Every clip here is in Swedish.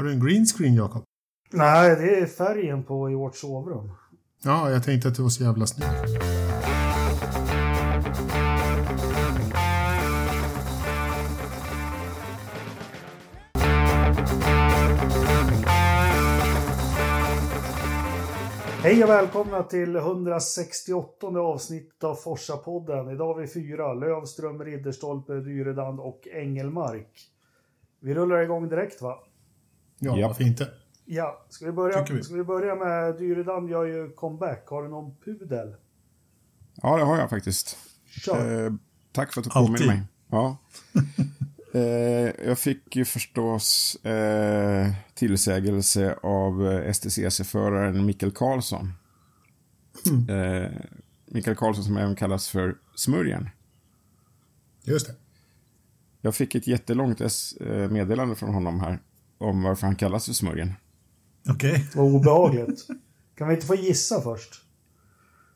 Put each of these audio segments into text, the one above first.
Har du en green screen, Jakob? Nej, det är färgen på i vårt sovrum. Ja, jag tänkte att det var så jävla snyggt. Hej och välkomna till 168:e avsnitt av Forsa-podden. Idag har vi 4, Lövström, Ridderstolpe, Dyredand och Engelmark. Vi rullar igång direkt, va? Ja, varför inte? Ja, ska vi börja med Dyredand gör ju comeback. Har du någon pudel? Ja, det har jag faktiskt. Tack för att du påminner mig. Ja. Jag fick ju förstås tillsägelse av STCC-föraren Mikael Karlsson. Mikael Karlsson som även kallas för Smurgen. Just det. Jag fick ett jättelångt meddelande från honom här om varför han kallas för Smurgen. Okej. Okay. Vad obehagligt. Kan vi inte få gissa först?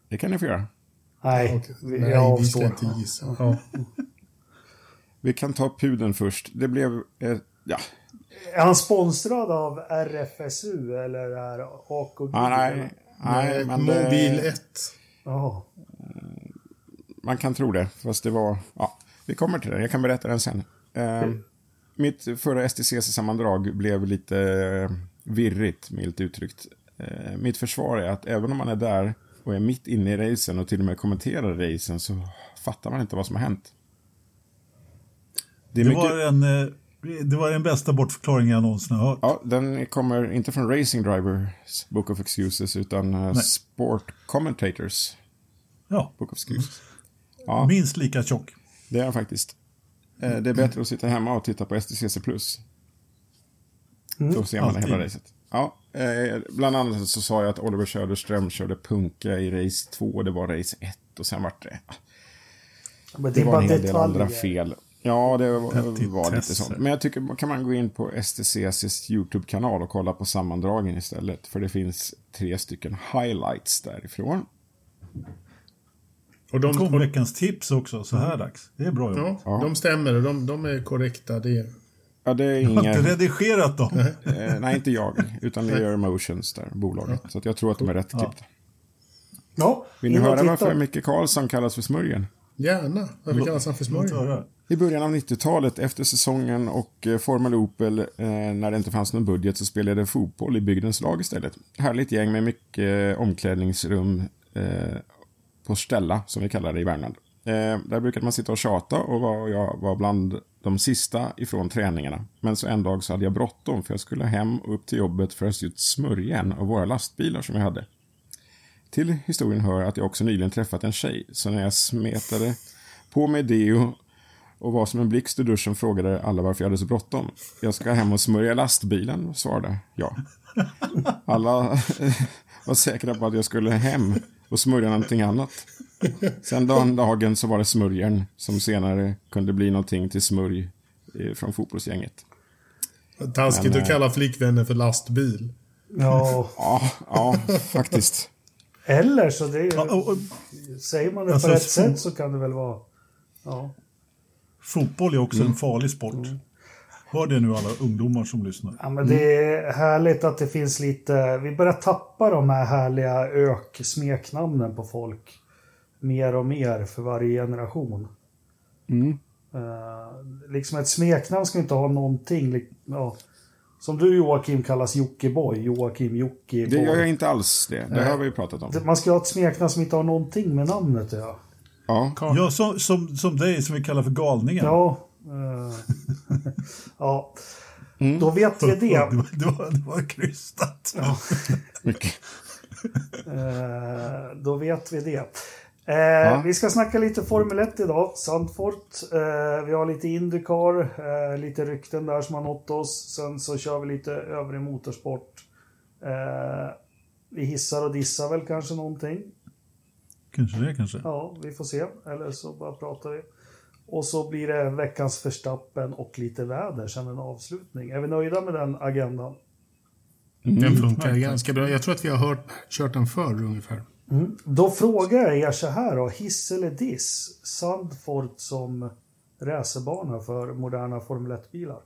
Det kan ni få göra. Nej, jag avstår. Vi ska inte gissa. Ja. Vi kan ta pudeln först. Det blev... ja. Är han sponsrad av RFSU eller är AKG? Ah, nej, men Mobil 1. Man kan tro det, fast det var... Ja, vi kommer till det. Jag kan berätta den sen. Mitt förra STCC-sammandrag blev lite virrigt, milt uttryckt. Mitt försvar är att även om man är där och är mitt inne i racen och till och med kommenterar racen så fattar man inte vad som har hänt. Det var den bästa bortförklaringen jag någonsin har hört. Ja, den kommer inte från Racing Drivers Book of Excuses utan Sport Commentators Book of Excuses. Ja. Minst lika tjock. Det är faktiskt. Det är bättre att sitta hemma och titta på STCC+. Då ser man hela racet. Ja, bland annat så sa jag att Oliver Söderström körde punka i race 2. Det var race 1 och sen vart det... Men det var en hel del andra fel. Ja, det var lite sånt. Men jag tycker, kan man gå in på STCCs YouTube-kanal och kolla på sammandragen istället. För det finns 3 stycken highlights därifrån. Och de kom veckans tips också, så här dags. Det är bra jobbat. Ja, de stämmer och de är korrekta. Det är inga... Jag har inte redigerat dem. Nej, inte jag. Utan det gör Motions där, bolaget. Ja. Så att jag tror att de är rätt klippta. Ja. Vill ni höra varför Micke Karlsson kallas för Smurgen? Gärna. Varför kallas han för Smurgen? I början av 90-talet, efter säsongen och Formel Opel, när det inte fanns någon budget så spelade fotboll i bygdens lag istället. Härligt gäng med mycket omklädningsrum på ställa, som vi kallar det i Värmland. Där brukade man sitta och tjata och jag var bland de sista ifrån träningarna. Men så en dag så hade jag bråttom för jag skulle hem och upp till jobbet för att se ut Smurgen och våra lastbilar som jag hade. Till historien hör att jag också nyligen träffat en tjej, så när jag smetade på mig deo och var som en blixt ur duschen frågade alla varför jag hade så bråttom. Jag ska hem och smörja lastbilen, svarade jag. Alla var säkra på att jag skulle hem och smörja någonting annat. Sen dagen så var det Smurgen som senare kunde bli någonting till smörj från fotbollsgänget. Taskigt att kalla flickvänner för lastbil. Ja, faktiskt. Eller så det är, säger man det på rätt sätt så kan det väl vara... Ja. Fotboll är också en farlig sport. Hör det nu alla ungdomar som lyssnar. Ja, men det är härligt att det finns lite... Vi börjar tappa de här härliga smeknamnen på folk. Mer och mer för varje generation. Liksom ett smeknamn ska inte ha någonting. Ja. Som du Joakim kallas Jockiboi. Joakim Jockiboi. Det gör jag inte alls det. Det har vi ju pratat om. Man ska ha ett smeknamn som inte har någonting med namnet. Ja. Ja, som dig som vi kallar för galningen. Ja. Ja. Då vet vi det. Det var krystat. Ja. Då vet vi det. Vi ska snacka lite Formel 1 idag. Zandvoort. Vi har lite IndyCar. Lite rykten där som har nått oss. Sen så kör vi lite övrig motorsport. Vi hissar och dissar väl kanske någonting. Kanske. Ja, vi får se. Eller så bara pratar vi. Och så blir det veckans Verstappen och lite väder sen en avslutning. Är vi nöjda med den agendan? Den funkar ganska bra. Jag tror att vi har kört den förr ungefär. Då frågar jag er så här då. Hiss eller diss? Zandvoort som racerbana för moderna Formel 1-bilar.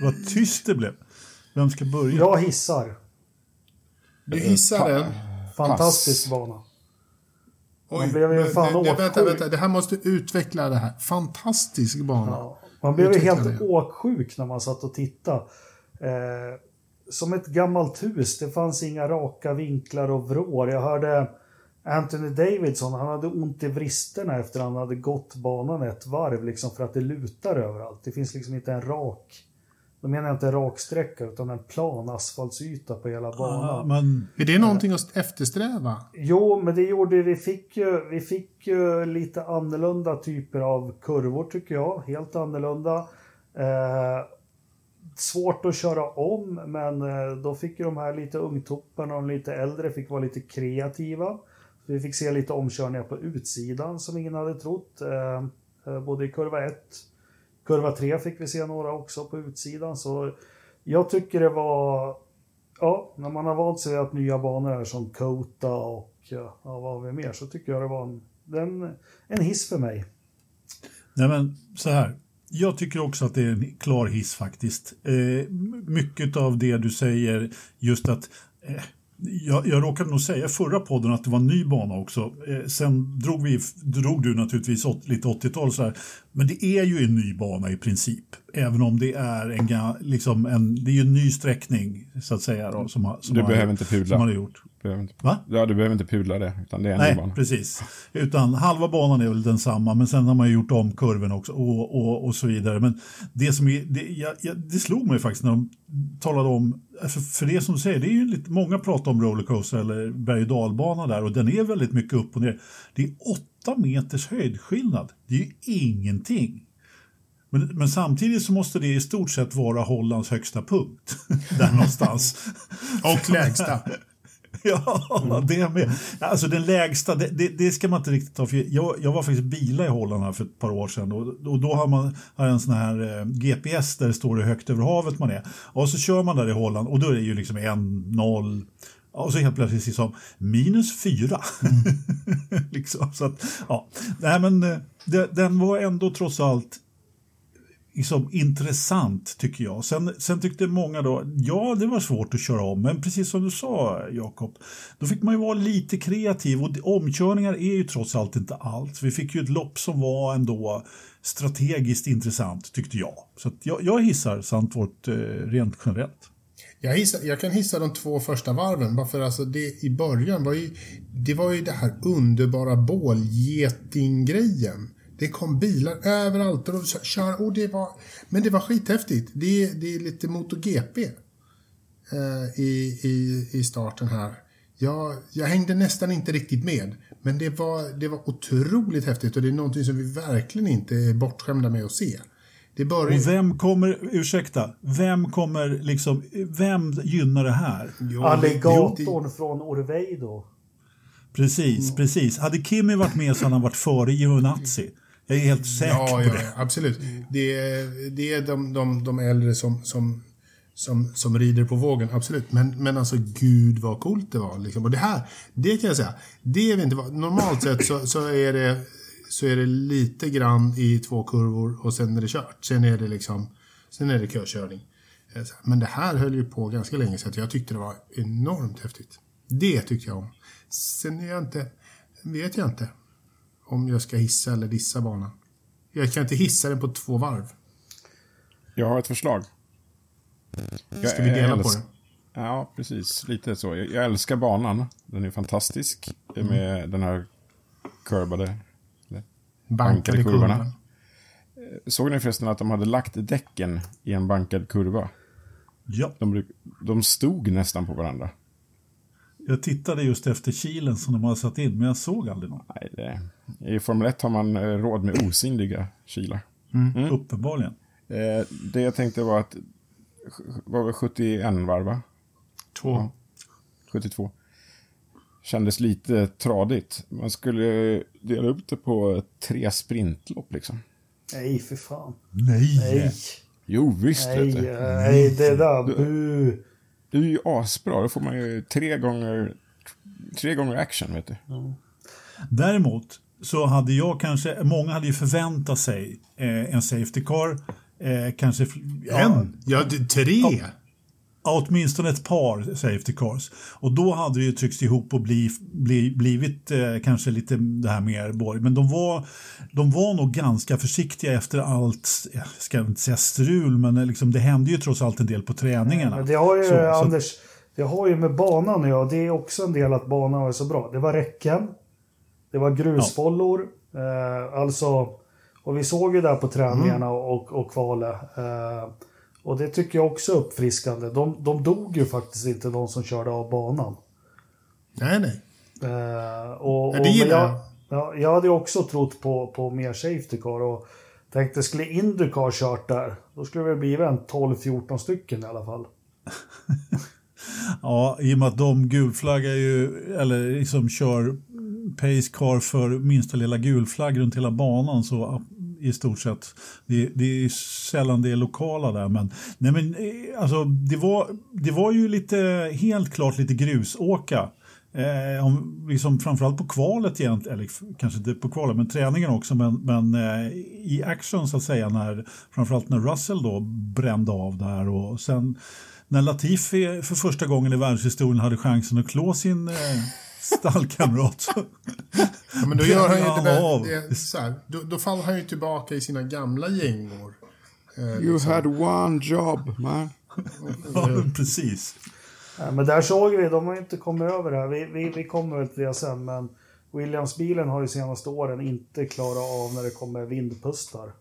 Vad tyst det blev. Vem ska börja? Jag hissar. Du hissar den? Fantastisk bana. Oj, blev ju fan vänta. Det här måste utveckla det här. Fantastisk bana. Ja, man blev helt åksjuk när man satt och tittade. Som ett gammalt hus. Det fanns inga raka vinklar och vrår. Jag hörde Anthony Davidson. Han hade ont i vristerna efter han hade gått banan ett varv. Liksom, för att det lutar överallt. Det finns liksom inte en rak... Då menar jag inte en raksträcka utan en plan asfaltsyta på hela banan. Men är det någonting att eftersträva? Jo, men det gjorde vi fick ju lite annorlunda typer av kurvor tycker jag. Helt annorlunda. Svårt att köra om, men då fick ju de här lite ungtopparna och de lite äldre fick vara lite kreativa. Vi fick se lite omkörningar på utsidan som ingen hade trott. Både i kurva 1. Kurva 3 fick vi se några också på utsidan, så jag tycker det var, ja, när man har valt sig att nya banor är som Kota och ja, vad har vi mer, så tycker jag det var en hiss för mig. Nej men så här, jag tycker också att det är en klar hiss faktiskt. Mycket av det du säger, just att jag råkade nog säga förra podden att det var en ny bana också. Sen drog du naturligtvis lite 80-tal så här. Men det är ju en ny bana i princip. Även om det är det är ju en ny sträckning så att säga då, som du behöver inte pudla. Som har gjort. Va? Ja, du behöver inte pudla det utan det är en ny bana. Nej, precis. Utan halva banan är väl den samma, men sen har man ju gjort om kurven också och så vidare. Men det som är, det slog mig faktiskt när de talade om, för det som du säger, det är ju lite många pratar om rollercoaster eller berg- och dalbana där, och den är väldigt mycket upp och ner. Det är 8 meters höjdskillnad. Det är ju ingenting. Men samtidigt så måste det i stort sett vara Hollands högsta punkt. Där någonstans. Och lägsta. Ja, det med. Alltså den lägsta, det ska man inte riktigt ta. För jag var faktiskt bila i Holland här för ett par år sedan. Och då har en sån här GPS där det står hur högt över havet man är. Och så kör man där i Holland och då är det ju liksom 1-0... Och så helt plötsligt som -4 liksom, så att ja. Nej, men den var ändå trots allt liksom intressant tycker jag. Sen tyckte många då, ja det var svårt att köra om, men precis som du sa Jakob, då fick man ju vara lite kreativ och omkörningar är ju trots allt inte allt. Vi fick ju ett lopp som var ändå strategiskt intressant tyckte jag. Så att jag hissar Zandvoort rent generellt. Jag kan hissa de 2 första varven. Bara för alltså det i början var ju det här underbara bålgetinggrejen. Det kom bilar överallt och de kör, och det var skithäftigt. Det är lite MotoGP i starten här. Jag hängde nästan inte riktigt med, men det var otroligt häftigt och det är någonting som vi verkligen inte är bortskämda med att se. Och vem gynnar det här? Alligatorn från Orvej då. Precis. Hade Kimi varit med så hade han varit före Giovinazzi. Jag är helt säker på det. Ja, absolut. Det är de äldre som rider på vågen, absolut. Men alltså gud vad coolt det var liksom. Och det här, det kan jag säga, det är vi inte normalt sett så är det lite grann i 2 kurvor och sen är det kört. Sen är det körkörning. Men det här höll ju på ganska länge så att jag tyckte det var enormt häftigt. Det tyckte jag om. Sen är jag inte, vet jag inte om jag ska hissa eller dissa banan. Jag kan inte hissa den på 2 varv. Jag har ett förslag. Ska vi dela på det? Ja, precis. Lite så. Jag älskar banan. Den är fantastisk med den här kurbade bankade kurvorna. Såg ni förresten att de hade lagt däcken i en bankad kurva? Ja. De stod nästan på varandra. Jag tittade just efter kilen som de hade satt in, men jag såg aldrig någon. Nej, i Formel 1 har man råd med osynliga kilar. Mm. Uppenbarligen. Det jag tänkte var att var 71 varva? 2. Ja, 72. Kändes lite tradigt. Man skulle dela upp det på 3 sprintlopp liksom. Nej, för fan. Nej. Jo, visst. Nej, det där. Det är ju asbra. Då får man ju 3 gånger action, vet du. Mm. Däremot så hade jag kanske, många hade ju förväntat sig en safety car Kanske... En? Ja, tre! Ja, åtminstone ett par safety cars. Och då hade det ju tryckts ihop och blivit kanske lite det här mer borg. Men de var nog ganska försiktiga efter allt, jag ska inte säga strul, men liksom, det hände ju trots allt en del på träningarna. Men det har ju, Anders, det har ju med banan, ja, det är också en del att banan var så bra. Det var räcken, det var grusbollor, alltså, och vi såg ju där på träningarna och kvalet. Och det tycker jag också är uppfriskande. De dog ju faktiskt inte, de som körde av banan. Nej. Jag hade också trott på mer safety car och tänkte, skulle IndyCar kört där, då skulle det bli en 12-14 stycken i alla fall. Ja, i och med att de gulflaggar ju, eller liksom kör pace car för minsta lilla gulflagg runt hela banan, så i stort sett, det är sällan det är lokala där, men nej, men alltså det var ju lite, helt klart lite grusåka, liksom framförallt på kvalet egentligen, eller kanske inte på kvalet men träningen också, men i action så att säga, när framförallt när Russell då brände av där, och sen när Latifi för första gången i världshistorien hade chansen att klå sin stallkamrat. Ja, men då gör han ju det så här, då faller han ju tillbaka i sina gamla gängor. You liksom. Had one job, man. Ja, precis. Ja, men där såg vi, de har inte kommit över det här. Vi kommer väl till det sen, men Williams-bilen har ju senaste åren inte klarat av när det kommer vindpustar.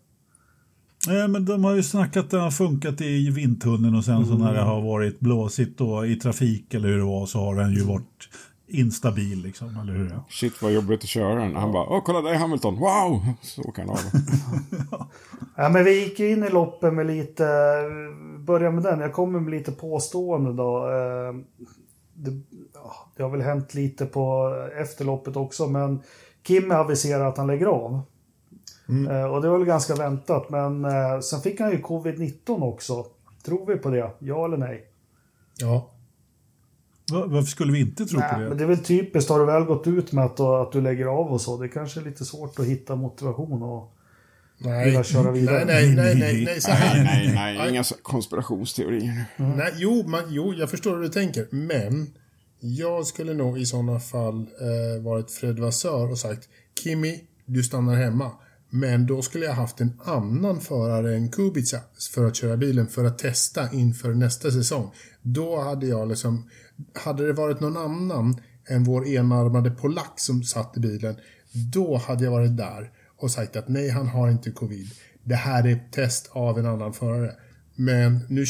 Nej, men de har ju snackat att det har funkat i vindtunneln, och sen så när det har varit blåsigt och i trafik eller hur det var, så har den ju varit instabil liksom, eller hur? Shit, vad jobbigt att köra den. Han bara, kolla där är Hamilton, wow! Så åker han av. Ja, men vi gick in i loppen med lite, börja med den, jag kommer med lite påstående då. Det har väl hänt lite på efterloppet också, men Kimi aviserar att han lägger av. Och det var väl ganska väntat, men sen fick han ju covid-19 också. Tror vi på det? Ja eller nej? Ja. Varför skulle vi inte tro på det? Men det är väl typiskt, har du väl gått ut med att du lägger av och så. Det kanske är lite svårt att hitta motivation och vilja köra vidare. Nej, inga konspirationsteorier. Nej, jo, jag förstår hur du tänker, men jag skulle nog i sådana fall varit fredvassör och sagt, Kimi, du stannar hemma. Men då skulle jag haft en annan förare än Kubica för att köra bilen, för att testa inför nästa säsong. Då hade jag liksom, hade det varit någon annan än vår enarmade polack som satt i bilen, då hade jag varit där och sagt att nej, han har inte covid. Det här är ett test av en annan förare. Men nu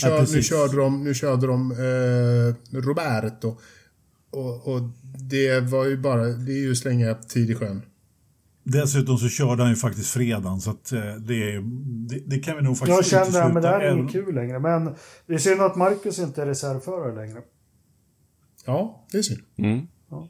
körde de Roberto. Och det var ju bara, det är ju slänga tid i sjön. Dessutom så körde han ju faktiskt fredagen, så att det kan vi nog faktiskt inte sluta. Jag kände, men det här är inte kul längre. Men det är synd att Marcus inte är reservförare längre. Ja, det är synd. Ja.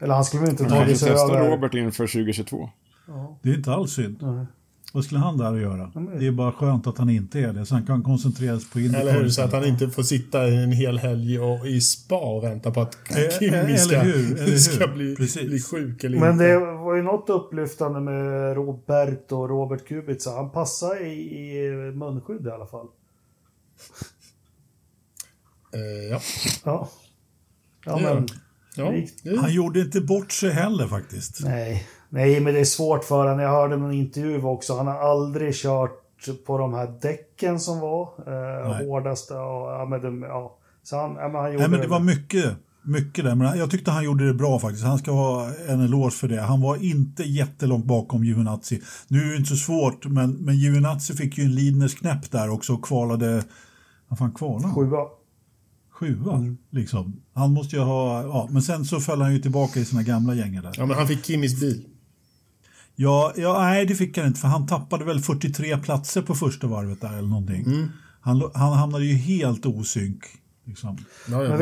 Eller han skulle väl inte ta det sig över. Han testar Robert inför 2022. Ja. Det är inte alls synd. Nej. Vad skulle han där göra? Det är bara skönt att han inte är det. Så han kan koncentrera sig på inne. Eller hur, så att han inte får sitta i en hel helg och i spa och vänta på att Kimi ska bli sjuk eller inte. Men det var ju något upplyftande med Robert Kubica. Han passar i munskydd i alla fall. Ja, men... Ja. Han gjorde inte bort sig heller faktiskt. Nej, men det är svårt för honom. Jag hörde någon intervju också. Han har aldrig kört på de här däcken som var hårdaste. Det var mycket där. Men jag tyckte han gjorde det bra faktiskt. Han ska ha en eloge för det. Han var inte jättelångt bakom Giovinazzi. Nu är det inte så svårt, men Giovinazzi fick ju en Lidners knäpp där också och kvalade... Vad fan kvalade? Sjua, liksom. Han måste ju ha... Ja, men sen så föll han ju tillbaka i sina gamla gänger där. Ja, men han fick Kimis bil. Ja, nej, det fick han inte. För han tappade väl 43 platser på första varvet där eller någonting. Han hamnade ju helt osynk. Liksom. Men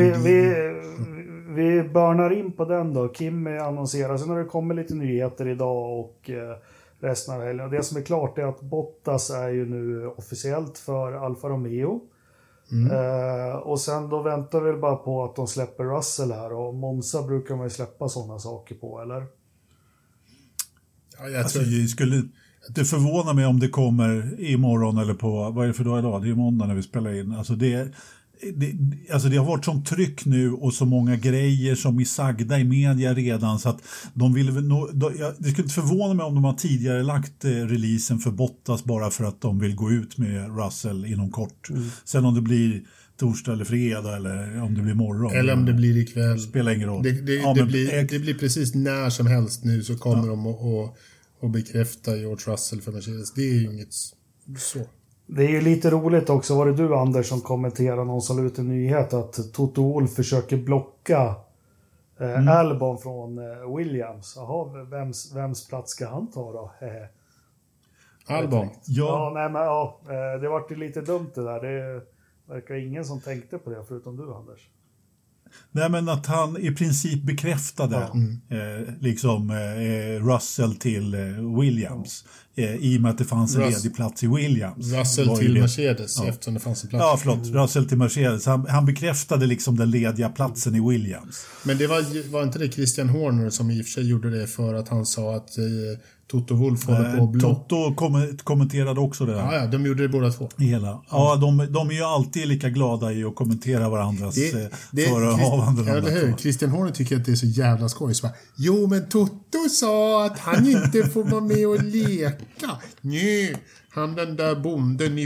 vi börnar in på den då. Kim annonserar. Sen har det kommit lite nyheter idag och resten av helgen. Det som är klart är att Bottas är ju nu officiellt för Alfa Romeo. Och sen då väntar vi bara på att de släpper Russell här, och Monza brukar man ju släppa sådana saker på, eller? Ja, jag tror... alltså, Det förvånar mig om det kommer imorgon eller på, vad är det för dag idag? Det är måndag när vi spelar in. Alltså det har varit sånt tryck nu och så många grejer som är sagda i media redan, så att de vill det skulle inte förvåna mig om de har tidigare lagt releasen för Bottas bara för att de vill gå ut med Russell inom kort. Mm. Sen om det blir torsdag eller fredag eller om det blir morgon. Eller om det blir ikväll. Spelar ingen roll. Det blir precis när som helst nu så kommer de och bekräfta George Russell för Mercedes. Det är ju inget så. Det är ju lite roligt också. Var det du, Anders, som kommenterade någon salut i nyhet att Toto Wolff försöker blocka Albon från Williams. Jaha, vems plats ska han ta då? Albon? Ja, det var ju lite dumt det där. Det verkar ingen som tänkte på det förutom du, Anders. Nej, men att han i princip bekräftade Russell till Williams i och med att det fanns en ledig plats i Williams. Russell till Mercedes eftersom det fanns en plats. Ja, förlåt. Russell till Mercedes. Han bekräftade liksom den lediga platsen i Williams. Men det var inte det Christian Horner som i och för sig gjorde det för att han sa att Toto Wolff håller på att Toto kommenterade också det där. Ja, de gjorde det båda två. Ja, de är ju alltid lika glada i att kommentera varandras förehavanden. Eller hur? Christian Horner tycker att det är så jävla skoj. Så bara, jo, men Toto sa att han inte får vara med och leka. Nej, han den där bonden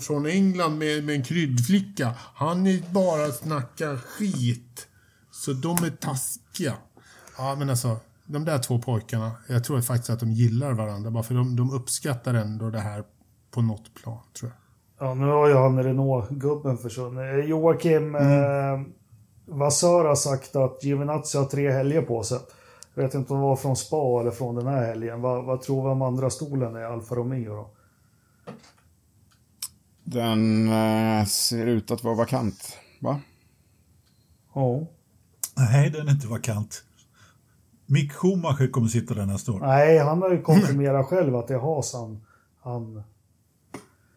från England med en kryddflicka. Han är bara snackar skit. Så de är taskiga. Ja, men alltså... De där två pojkarna, jag tror faktiskt att de gillar varandra. Bara för de uppskattar ändå det här på något plan, tror jag. Ja, nu har ju han Renault-gubben försvunnit. Joakim Vassör har sagt att Giovinazzi har 3 helger på sig. Jag vet inte om det var från Spa eller från den här helgen. Vad tror vi om andra stolen i Alfa Romeo då? Den ser ut att vara vakant, va? Ja. Nej, den är inte vakant. Mick Schumacher kommer sitta där nästa år. Nej, han har ju konfirmerat själv att det är Haas han...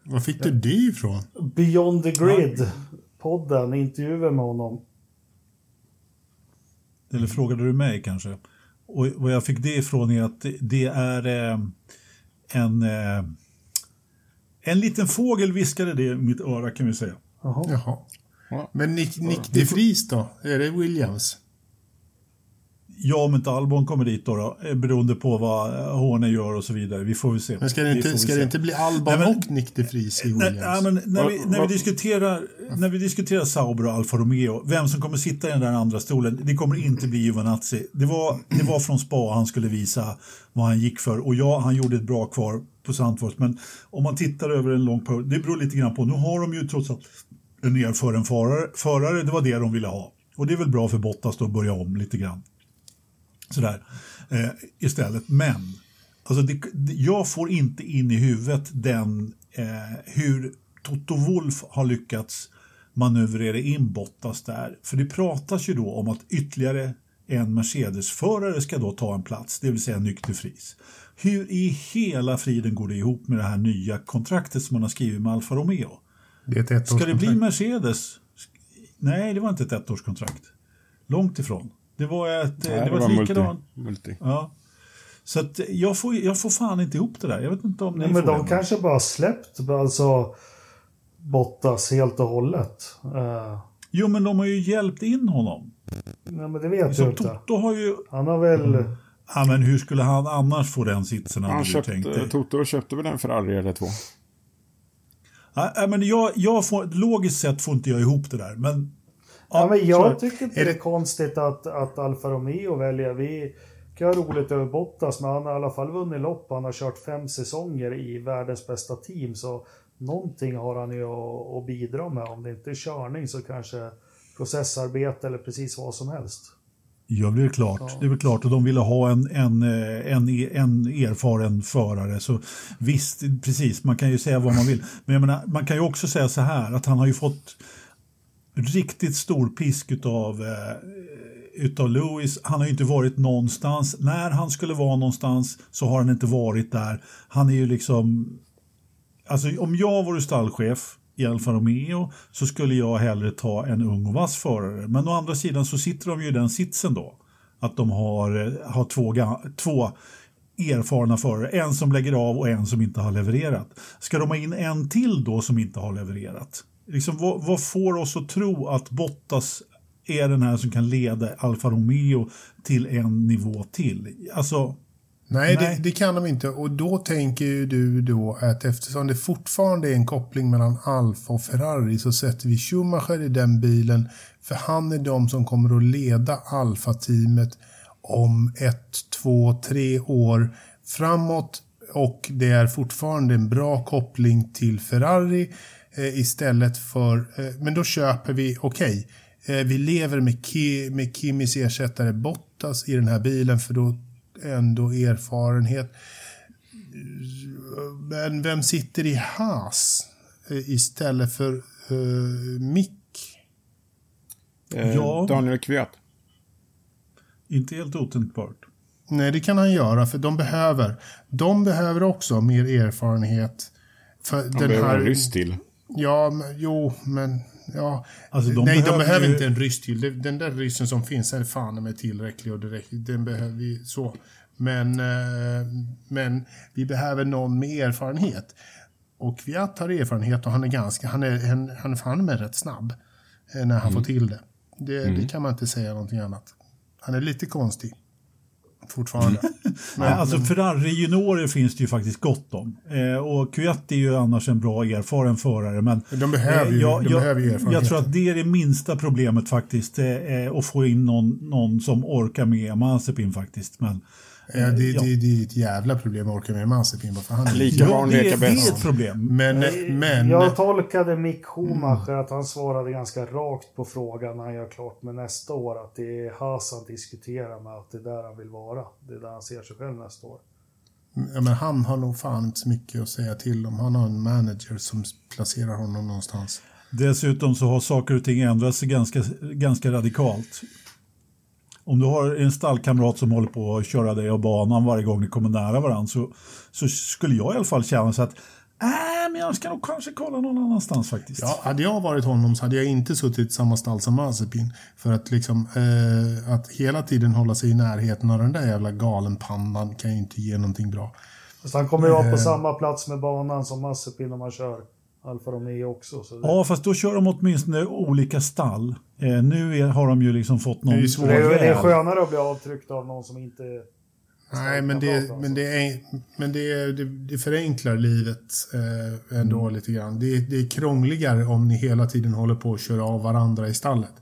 Vad fick du det ifrån? Beyond the Grid-podden, intervjuer med honom. Eller frågade du mig kanske? Och vad jag fick det ifrån är att det är en liten fågel viskade det i mitt öra, kan vi säga. Jaha. Men Nick de Vries då? Är det Williams? Ja, om inte Albon kommer dit då, beroende på vad Horner gör och så vidare. Vi får väl se. Men ska det inte bli Albon och Nick de Vries i Williams? När vi diskuterar Sauber och Alfa Romeo, vem som kommer sitta i den där andra stolen, det kommer inte bli Giovinazzi. Det var från Spa han skulle visa vad han gick för. Och han gjorde ett bra kvar på Zandvoort. Men om man tittar över en lång period, det beror lite grann på. Nu har de ju trots allt en erfaren förare, det var det de ville ha. Och det är väl bra för Bottas då att börja om lite grann. Sådär istället. Men alltså jag får inte in i huvudet hur Toto Wolff har lyckats manövrera in Bottas där. För det pratas ju då om att ytterligare en Mercedes-förare ska då ta en plats. Det vill säga Nyck de Vries. Hur i hela friden går det ihop med det här nya kontraktet som man har skrivit med Alfa Romeo? Ska det bli Mercedes? Nej, det var inte ett ettårskontrakt. Långt ifrån. Det var likadant. Ja. Så att jag får fan inte ihop det där. Jag vet inte om men de kanske bara släppt alltså Bottas helt och hållet. Jo, men de har ju hjälpt in honom. Nej, men det vet så jag inte. Toto har ju... Han har väl... Ja, men hur skulle han annars få den sitsen? Toto köpte väl den Ferrari eller 2? Ja, men logiskt sett får inte jag ihop det där, men... Ja, men jag tycker inte det är konstigt att Alfa Romeo väljer. Vi kan ha roligt över Bottas, men han har i alla fall vunnit lopp. Han har kört 5 säsonger i världens bästa team, så någonting har han ju att bidra med. Om det inte är körning så kanske processarbete eller precis vad som helst. Ja, det är klart. Ja. Det är klart att de ville ha en erfaren förare. Så visst, precis, man kan ju säga vad man vill. Men jag menar, man kan ju också säga så här att han har ju fått... riktigt stor pisk utav Lewis. Han har ju inte varit någonstans. När han skulle vara någonstans så har han inte varit där. Han är ju liksom... Alltså om jag vore stallchef i Alfa Romeo så skulle jag hellre ta en ung och vass förare. Men å andra sidan så sitter de ju i den sitsen då. Att de har två erfarna förare. En som lägger av och en som inte har levererat. Ska de ha in en till då som inte har levererat? Liksom, vad får oss att tro att Bottas är den här som kan leda Alfa Romeo till en nivå till? Alltså... Nej. Det kan de inte. Och då tänker ju du då att eftersom det fortfarande är en koppling mellan Alfa och Ferrari så sätter vi Schumacher i den bilen, för han är de som kommer att leda Alfa-teamet om 1, 2, 3 år framåt, och det är fortfarande en bra koppling till Ferrari istället för... Men då köper vi, okej, vi lever med Kimis ersättare Bottas i den här bilen, för då ändå erfarenhet. Men vem sitter i Haas istället för Mick? Daniel Kviat. Inte helt otänkbart. Nej, det kan han göra, för de behöver också mer erfarenhet. För de den behöver här... en ryss till. Ja, men, alltså, de behöver inte en ryss till. Den där ryssen som finns här fan är tillräcklig och direkt. Den behöver vi så. Men vi behöver någon med erfarenhet. Och Kviat har erfarenhet och han är fan med rätt snabb när han får till det. Det kan man inte säga någonting annat. Han är lite konstig fortfarande. Men Ferrari juniorer finns det ju faktiskt gott om. Och Kviat är ju annars en bra erfaren förare. Men de behöver ju erfarenhet. Jag tror att det är det minsta problemet faktiskt. Att få in någon som orkar med Mazepin faktiskt. Men, det är ett jävla problem att orka med Mazepin. Det är ett problem. Men jag tolkade Mick Schumacher att han svarade ganska rakt på frågan när han gör klart med nästa år att det är Haas han diskuterar med, att det är där han vill vara. Det är där han ser sig själv nästa år. Ja, men han har nog fan inte så mycket att säga till om. Han har en manager som placerar honom någonstans. Dessutom så har saker och ting ändrats ganska radikalt. Om du har en stallkamrat som håller på att köra dig av banan varje gång ni kommer nära varandra, så skulle jag i alla fall känna så att men jag ska nog kanske kolla någon annanstans faktiskt. Ja, hade jag varit honom så hade jag inte suttit i samma stall som Mazepin, för att liksom att hela tiden hålla sig i närheten av den där jävla galenpannan kan ju inte ge någonting bra. Fast han kommer ju vara på samma plats med banan som Mazepin om man kör Alfa Romeo också. Så det... Ja, fast då kör de åtminstone olika stall. Nu har de ju liksom fått någon... Det är skönare att bli avtryckt av någon som inte... Nej, men det förenklar livet ändå lite grann. Det är krångligare om ni hela tiden håller på att köra av varandra i stallet.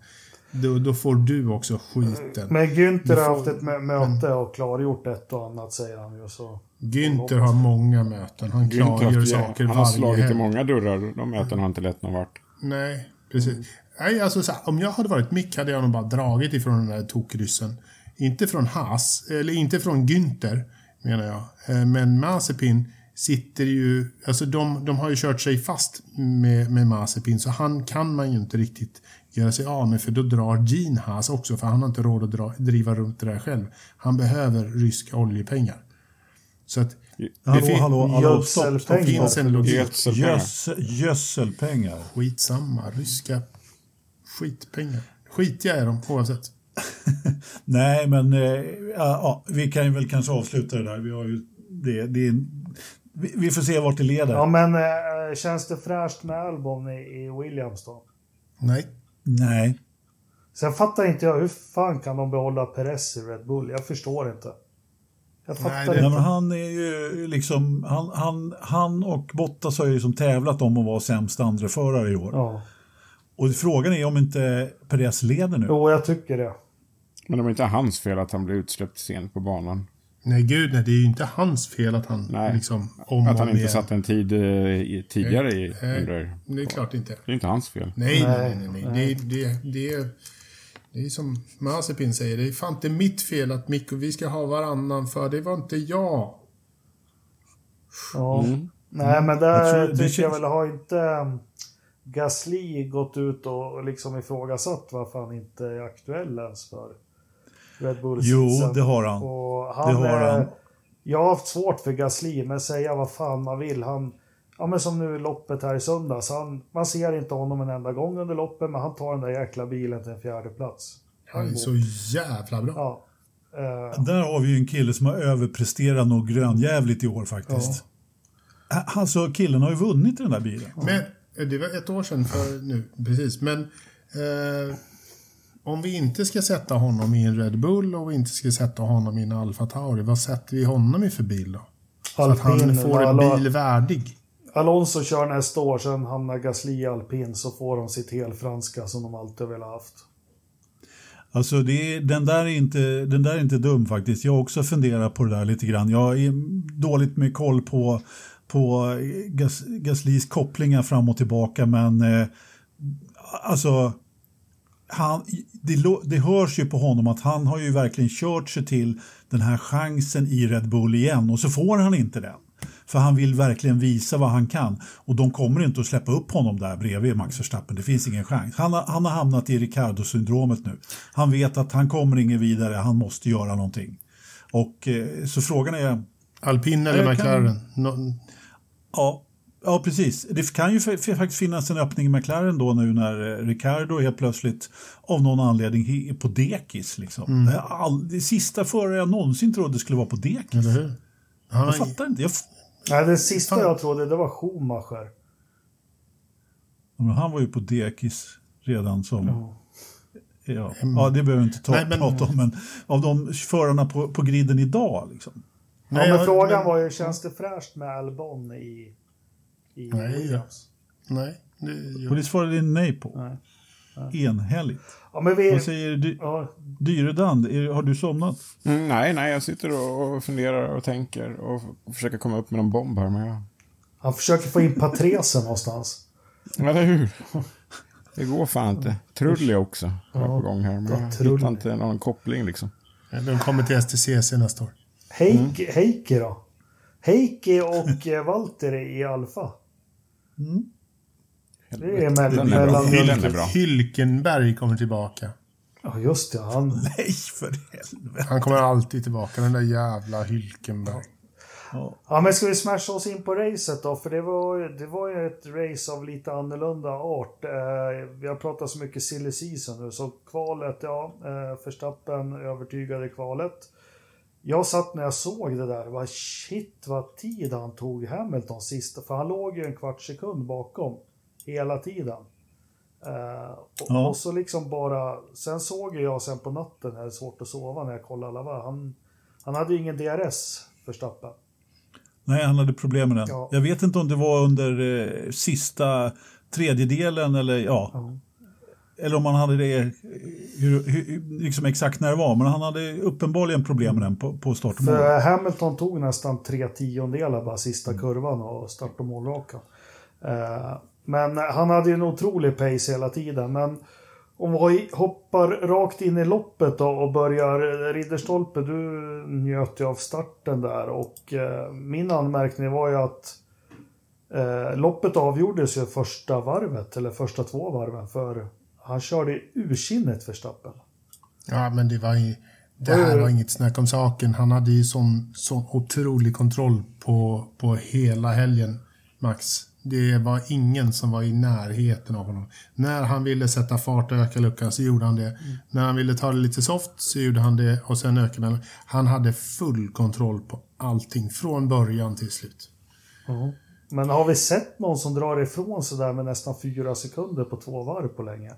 Då får du också skiten. Men Günther har haft ett möte och klargjort ett och annat, säger han ju så. Günther har många möten. Han klargör saker. Han har slagit i många dörrar. De möten har inte lett någon vart. Nej, precis. Nej, alltså, så här, om jag hade varit Mick hade jag nog bara dragit ifrån den där tokryssen. Inte från Haas, eller inte från Günther menar jag. Men Mazepin sitter ju... Alltså de har ju kört sig fast med Mazepin, så han kan man ju inte riktigt göra sig av med, för då drar Gene Haas också, för han har inte råd att driva runt det där själv. Han behöver ryska oljepengar. Så att... Hallå, stopp. Finns en logik. Gödselpengar. Skitsamma, ryska skitpengar. Skitiga är de oavsett. Nej, men vi kan ju väl kanske avsluta det där. Vi har ju vi får se vart det leder. Ja, men känns det fräscht med Albon i Williams då? Nej. Sen fattar inte jag hur fan kan de behålla Perez i Red Bull? Jag förstår inte. Men han är ju liksom han och Bottas har ju liksom tävlat om att vara sämst andra förare i år. Ja. Och frågan är om inte Perez leder nu. Jo, jag tycker det. Men det var inte hans fel att han blev utsläppt sent på banan. Nej, gud, nej, det är ju inte hans fel att han liksom att han inte satt en tid tidigare i under. Det är klart inte. Det är inte hans fel. Nej. Det är som Mazepin säger, det är fan inte mitt fel att Mick och vi ska ha varannan, för det var inte jag. Ja. Nej, men där jag väl har inte Gasly gått ut och liksom ifrågasatt varför han inte är aktuell ens för Red Bull. Jo, det har han. Och han. Jag har haft svårt för Gasly, men säga vad fan man vill. Han, ja, men som nu loppet här i söndags. Man ser inte honom en enda gång under loppet, men han tar den där jäkla bilen till en fjärde plats. Han är så jävla bra. Ja. Där har vi ju en kille som har överpresterat något grönjävligt i år faktiskt. Ja. Alltså killen har ju vunnit den där bilen. Men det var ett år sedan för nu, precis. Men om vi inte ska sätta honom i en Red Bull och vi inte ska sätta honom i en Alfa Tauri, vad sätter vi honom i för bil då? Alpin, så att han får en bil värdig. Alonso kör nästa år, sen hamnar Gasly i Alpin, så får de sitt helfranska som de alltid vill ha haft. Alltså den där är inte dum faktiskt. Jag har också funderat på det där lite grann. Jag är dåligt med koll på Gaslys kopplingar fram och tillbaka, men alltså han, det hörs ju på honom att han har ju verkligen kört sig till den här chansen i Red Bull igen, och så får han inte den. För han vill verkligen visa vad han kan. Och de kommer inte att släppa upp honom där bredvid Max Verstappen. Det finns ingen chans. Han har hamnat i Ricardo-syndromet nu. Han vet att han kommer ingen vidare. Han måste göra någonting. Och så frågan är... Alpin eller McLaren? Ja, precis. Det kan ju faktiskt finnas en öppning i McLaren då nu när Ricardo helt plötsligt av någon anledning är på dekis. Liksom. Mm. Det sista förra jag någonsin trodde skulle vara på dekis. Eller hur? Jag fattar inte. Nej, det sista jag trodde det var Schumacher. Men han var ju på dekis redan som... Ja, det behöver inte prata om, men av de förarna på griden idag liksom. Nej, men frågan var ju, känns det fräscht med Albon i Williams? Nej. Och det svarade din nej på. Nej. Enhälligt. Ja, men vad säger du? Ja. Dyredand, har du somnat? Nej, jag sitter och funderar och tänker och försöker komma upp med någon bomb här. Men han försöker få in Patresen någonstans. Ja, det är hur? Det går fan inte. Trulli också på gång här, men jag hittar inte någon koppling liksom. De kommer till STCC nästa år. Heike då? Heike och Walter i Alfa. Mm. Det är mellan Hylkenberg kommer tillbaka. Ja, just det. Nej, för helvete. Han kommer alltid tillbaka, den där jävla Hylkenberg. Ja, men ska vi smasha oss in på racet då? För det var ju ett race av lite annorlunda art. Vi har pratat så mycket silly season nu, så kvalet, Verstappen övertygade kvalet. Jag satt när jag såg det där, vad shit vad tid han tog Hamilton sista, för han låg ju en kvartssekund bakom hela tiden. Och så liksom bara, sen såg jag sen på natten när det är svårt att sova när jag kollade alla var. Han hade ju ingen DRS Verstappen. Nej, han hade problem med den. Ja. Jag vet inte om det var under sista tredjedelen eller eller om han hade det liksom exakt när det var, men han hade uppenbarligen problem med den på start och mål. För Hamilton tog nästan 3/10 bara sista kurvan och start och målrakan. Men han hade ju en otrolig pace hela tiden. Men om vi hoppar rakt in i loppet då och börjar Ridderstolpe, du njöt ju av starten där. Och min anmärkning var ju att loppet avgjordes ju första varvet, eller första två varven. För han körde ursinnet Verstappen. Ja, men det här var inget snack om saken. Han hade ju sån otrolig kontroll på hela helgen, Max. Det var ingen som var i närheten av honom. När han ville sätta fart och öka luckan så gjorde han det. När han ville ta det lite soft så gjorde han det. Och sen ökade han. Han hade full kontroll på allting. Från början till slut. Mm. Men har vi sett någon som drar ifrån så där med nästan 4 sekunder på 2 varv på länge?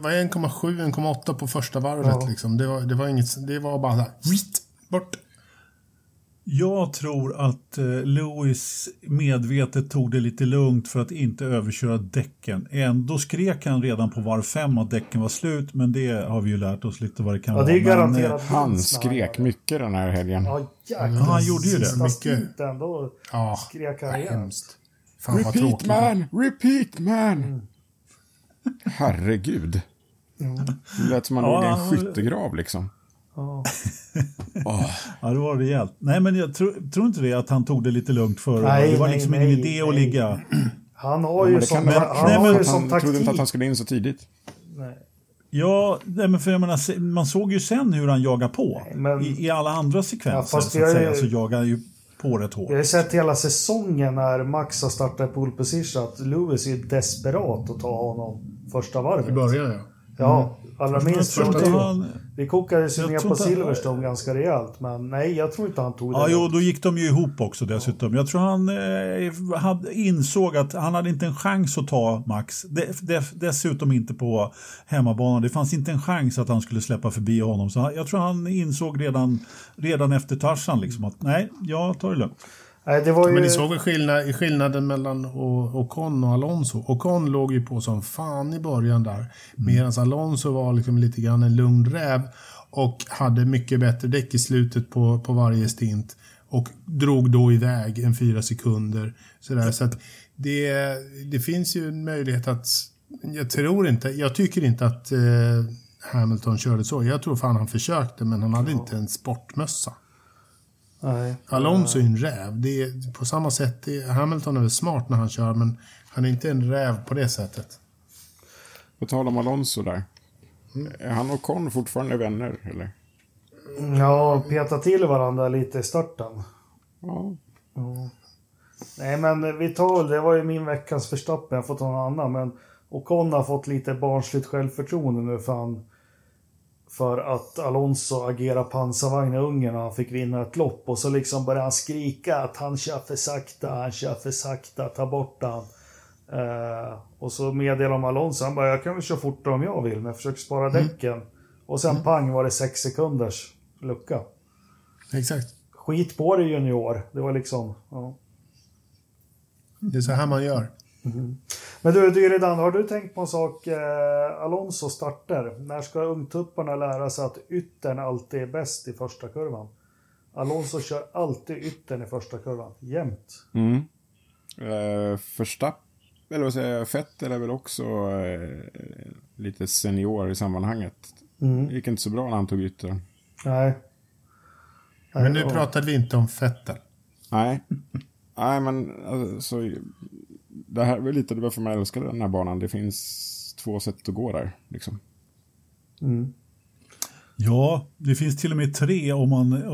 Var 1,7, 1,8 på första varvet liksom. Det var inget, det var bara bort. Jag tror att Lewis medvetet tog det lite lugnt för att inte överköra däcken. Ändå skrek han redan på var 5 att däcken var slut, men det har vi ju lärt oss lite vad det kan vara. Det är garanterat. Men, han skrek mycket den här helgen. Ja, han gjorde ju det. Mycket. Ändå skrek han hemskt. Fan, repeat man! Repeat man! Mm. Herregud. Det lät som man låg i en skyttegrav liksom. Ja, det var rejält. Nej, men jag tror inte det att han tog det lite lugnt för. Nej, det var liksom ingen idé att ligga. Han har ju som taktik. Han trodde inte att han skulle in så tidigt. Nej. Ja, men för jag menar, man såg ju sen hur han jagar på. Nej, men i alla andra sekvenser så jagar han ju på rätt hårt. Jag har sett hela säsongen när Max har startat pole position att Lewis är desperat att ta honom första varvet. Det börjar Ja, allra minst. Det kokades ju ner på Silverstone ganska rejält. Men nej, jag tror inte han tog det. Ja, jo, då gick de ju ihop också dessutom. Jag tror han insåg att han hade inte en chans att ta Max. Dessutom inte på hemmabanan. Det fanns inte en chans att han skulle släppa förbi honom. Så jag tror han insåg redan efter Tarzan liksom att nej, jag tar det lugnt. Nej, det var ju... Men ni såg väl skillnaden mellan Ocon och Alonso. Ocon låg ju på som fan i början där. Medan Alonso var liksom lite grann en lugn räv. Och hade mycket bättre däck i slutet på varje stint. Och drog då iväg 4 sekunder. Sådär. Så att det finns ju en möjlighet att... Jag tycker inte att Hamilton körde så. Jag tror fan han försökte, men han hade inte en sportmössa. Nej. Alonso är en räv. Det är på samma sätt. Hamilton är väl smart när han kör, men han är inte en räv på det sättet. På tal om Alonso där. Är han och Ocon fortfarande vänner, eller? Ja, peta till varandra lite i starten. Ja. Ja. Nej, men vi tar, det var ju min veckans Verstappen. Jag får ta någon annan, men Ocon har fått lite barnsligt självförtroende nu för att Alonso agerar pansarvagn i Ungern och han fick vinna ett lopp. Och så liksom började han skrika att han kör för sakta, ta bort han. Och så meddelar om Alonso, han bara, jag kan väl köra fortare om jag vill, men jag försöker spara däcken. Och sen pang var det 6 sekunders lucka. Exakt. Skit på det junior, det var liksom, ja. Det är så här man gör. Men du redan, har du tänkt på en sak, Alonso startar. När ska ungtupparna lära sig att yttern alltid är bäst i första kurvan? Alonso kör alltid yttern i första kurvan, jämt. Vettel är väl också lite senior i sammanhanget. Det gick inte så bra när han tog yttern. Nej. Men nu pratade vi inte om Vettel. Nej, men alltså, det här är lite varför man älskar den här banan. Det finns 2 sätt att gå där liksom. Ja, det finns till och med 3 om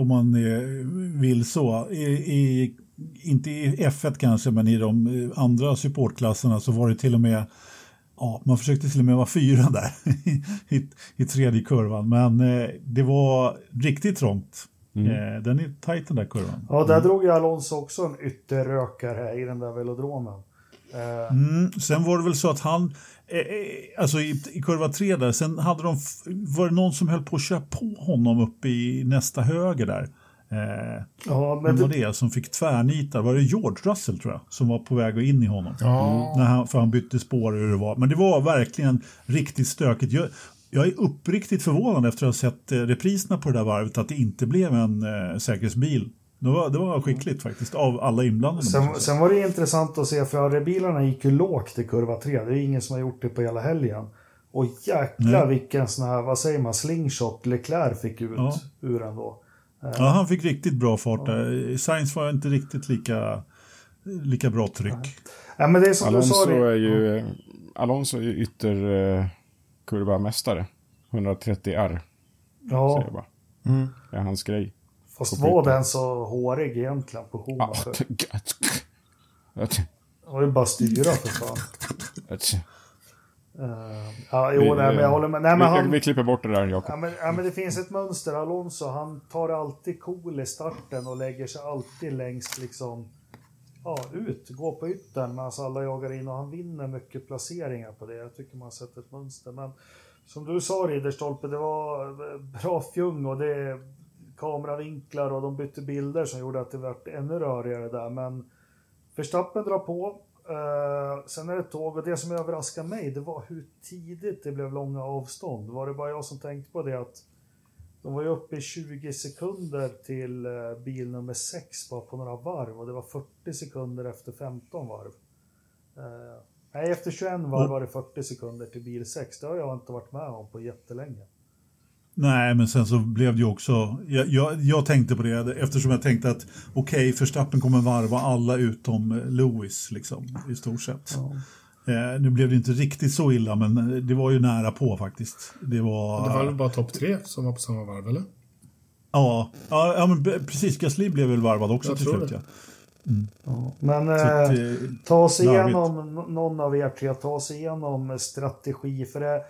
man vill så. Inte i F1 kanske, men i de andra supportklasserna så var det till och med, ja, man försökte till och med vara 4 där i tredje kurvan. Men det var riktigt trångt. Den är tajt, den där kurvan. Ja, där drog ju Alonso också en ytterrökare här i den där velodromen. Sen var det väl så att han alltså i kurva 3 där, sen hade de, var det någon som höll på att köra på honom uppe i nästa höger där. Ja, men var det som fick tvärnitar? Var det George Russell, tror jag, som var på väg och in i honom? För han bytte spår hur det var. Men det var verkligen riktigt stökigt. Jag är uppriktigt förvånad efter att ha sett repriserna på det där varvet att det inte blev en säkerhetsbil. Det var skickligt faktiskt av alla inblandade. Sen var det intressant att se, för bilarna gick ju lågt i kurva 3. Det är ingen som har gjort det på hela helgen. Och jäklar vilken sån här, vad säger man, slingshot Leclerc fick ut ur den då. Ja, han fick riktigt bra fart där. Sainz var inte riktigt lika bra tryck. Ja, men det är som Alonso är ju Alonso är ju ytterkurvamästare. 130 R. Ja. Säger jag det är hans grej. Fast var den så hårig egentligen på Schumacher? Det var ju bara styra för fan. Vi klipper bort det där, Jakob. Men det finns ett mönster. Alonso, han tar alltid cool i starten och lägger sig alltid längst liksom, ut. Gå på yttern medan alla jagar in, och han vinner mycket placeringar på det. Jag tycker man har sett ett mönster. Men som du sa, Ridderstolpe, det var bra fjung och det kameravinklar och de bytte bilder som gjorde att det vart ännu rörigare där, men Verstappen drar på, sen är det tåg, och det som överraskade mig, det var hur tidigt det blev långa avstånd. Var det bara jag som tänkte på det, att de var ju uppe i 20 sekunder till bil nummer 6 bara på några varv, och det var 40 sekunder efter 15 varv. Nej, efter 21 varv var det 40 sekunder till bil 6, det har jag inte varit med om på jättelänge. Nej, men sen så blev det ju också... Jag tänkte på det eftersom jag tänkte att Verstappen kommer varva alla utom Lewis liksom, i stort sett. Nu blev det inte riktigt så illa, men det var ju nära på faktiskt. Det var väl bara topp 3 som var på samma varv, eller? Ja men precis. Gasly blev väl varvad också till slut, ja. Men ta oss igenom, någon av er tre, ta oss igenom strategi, för det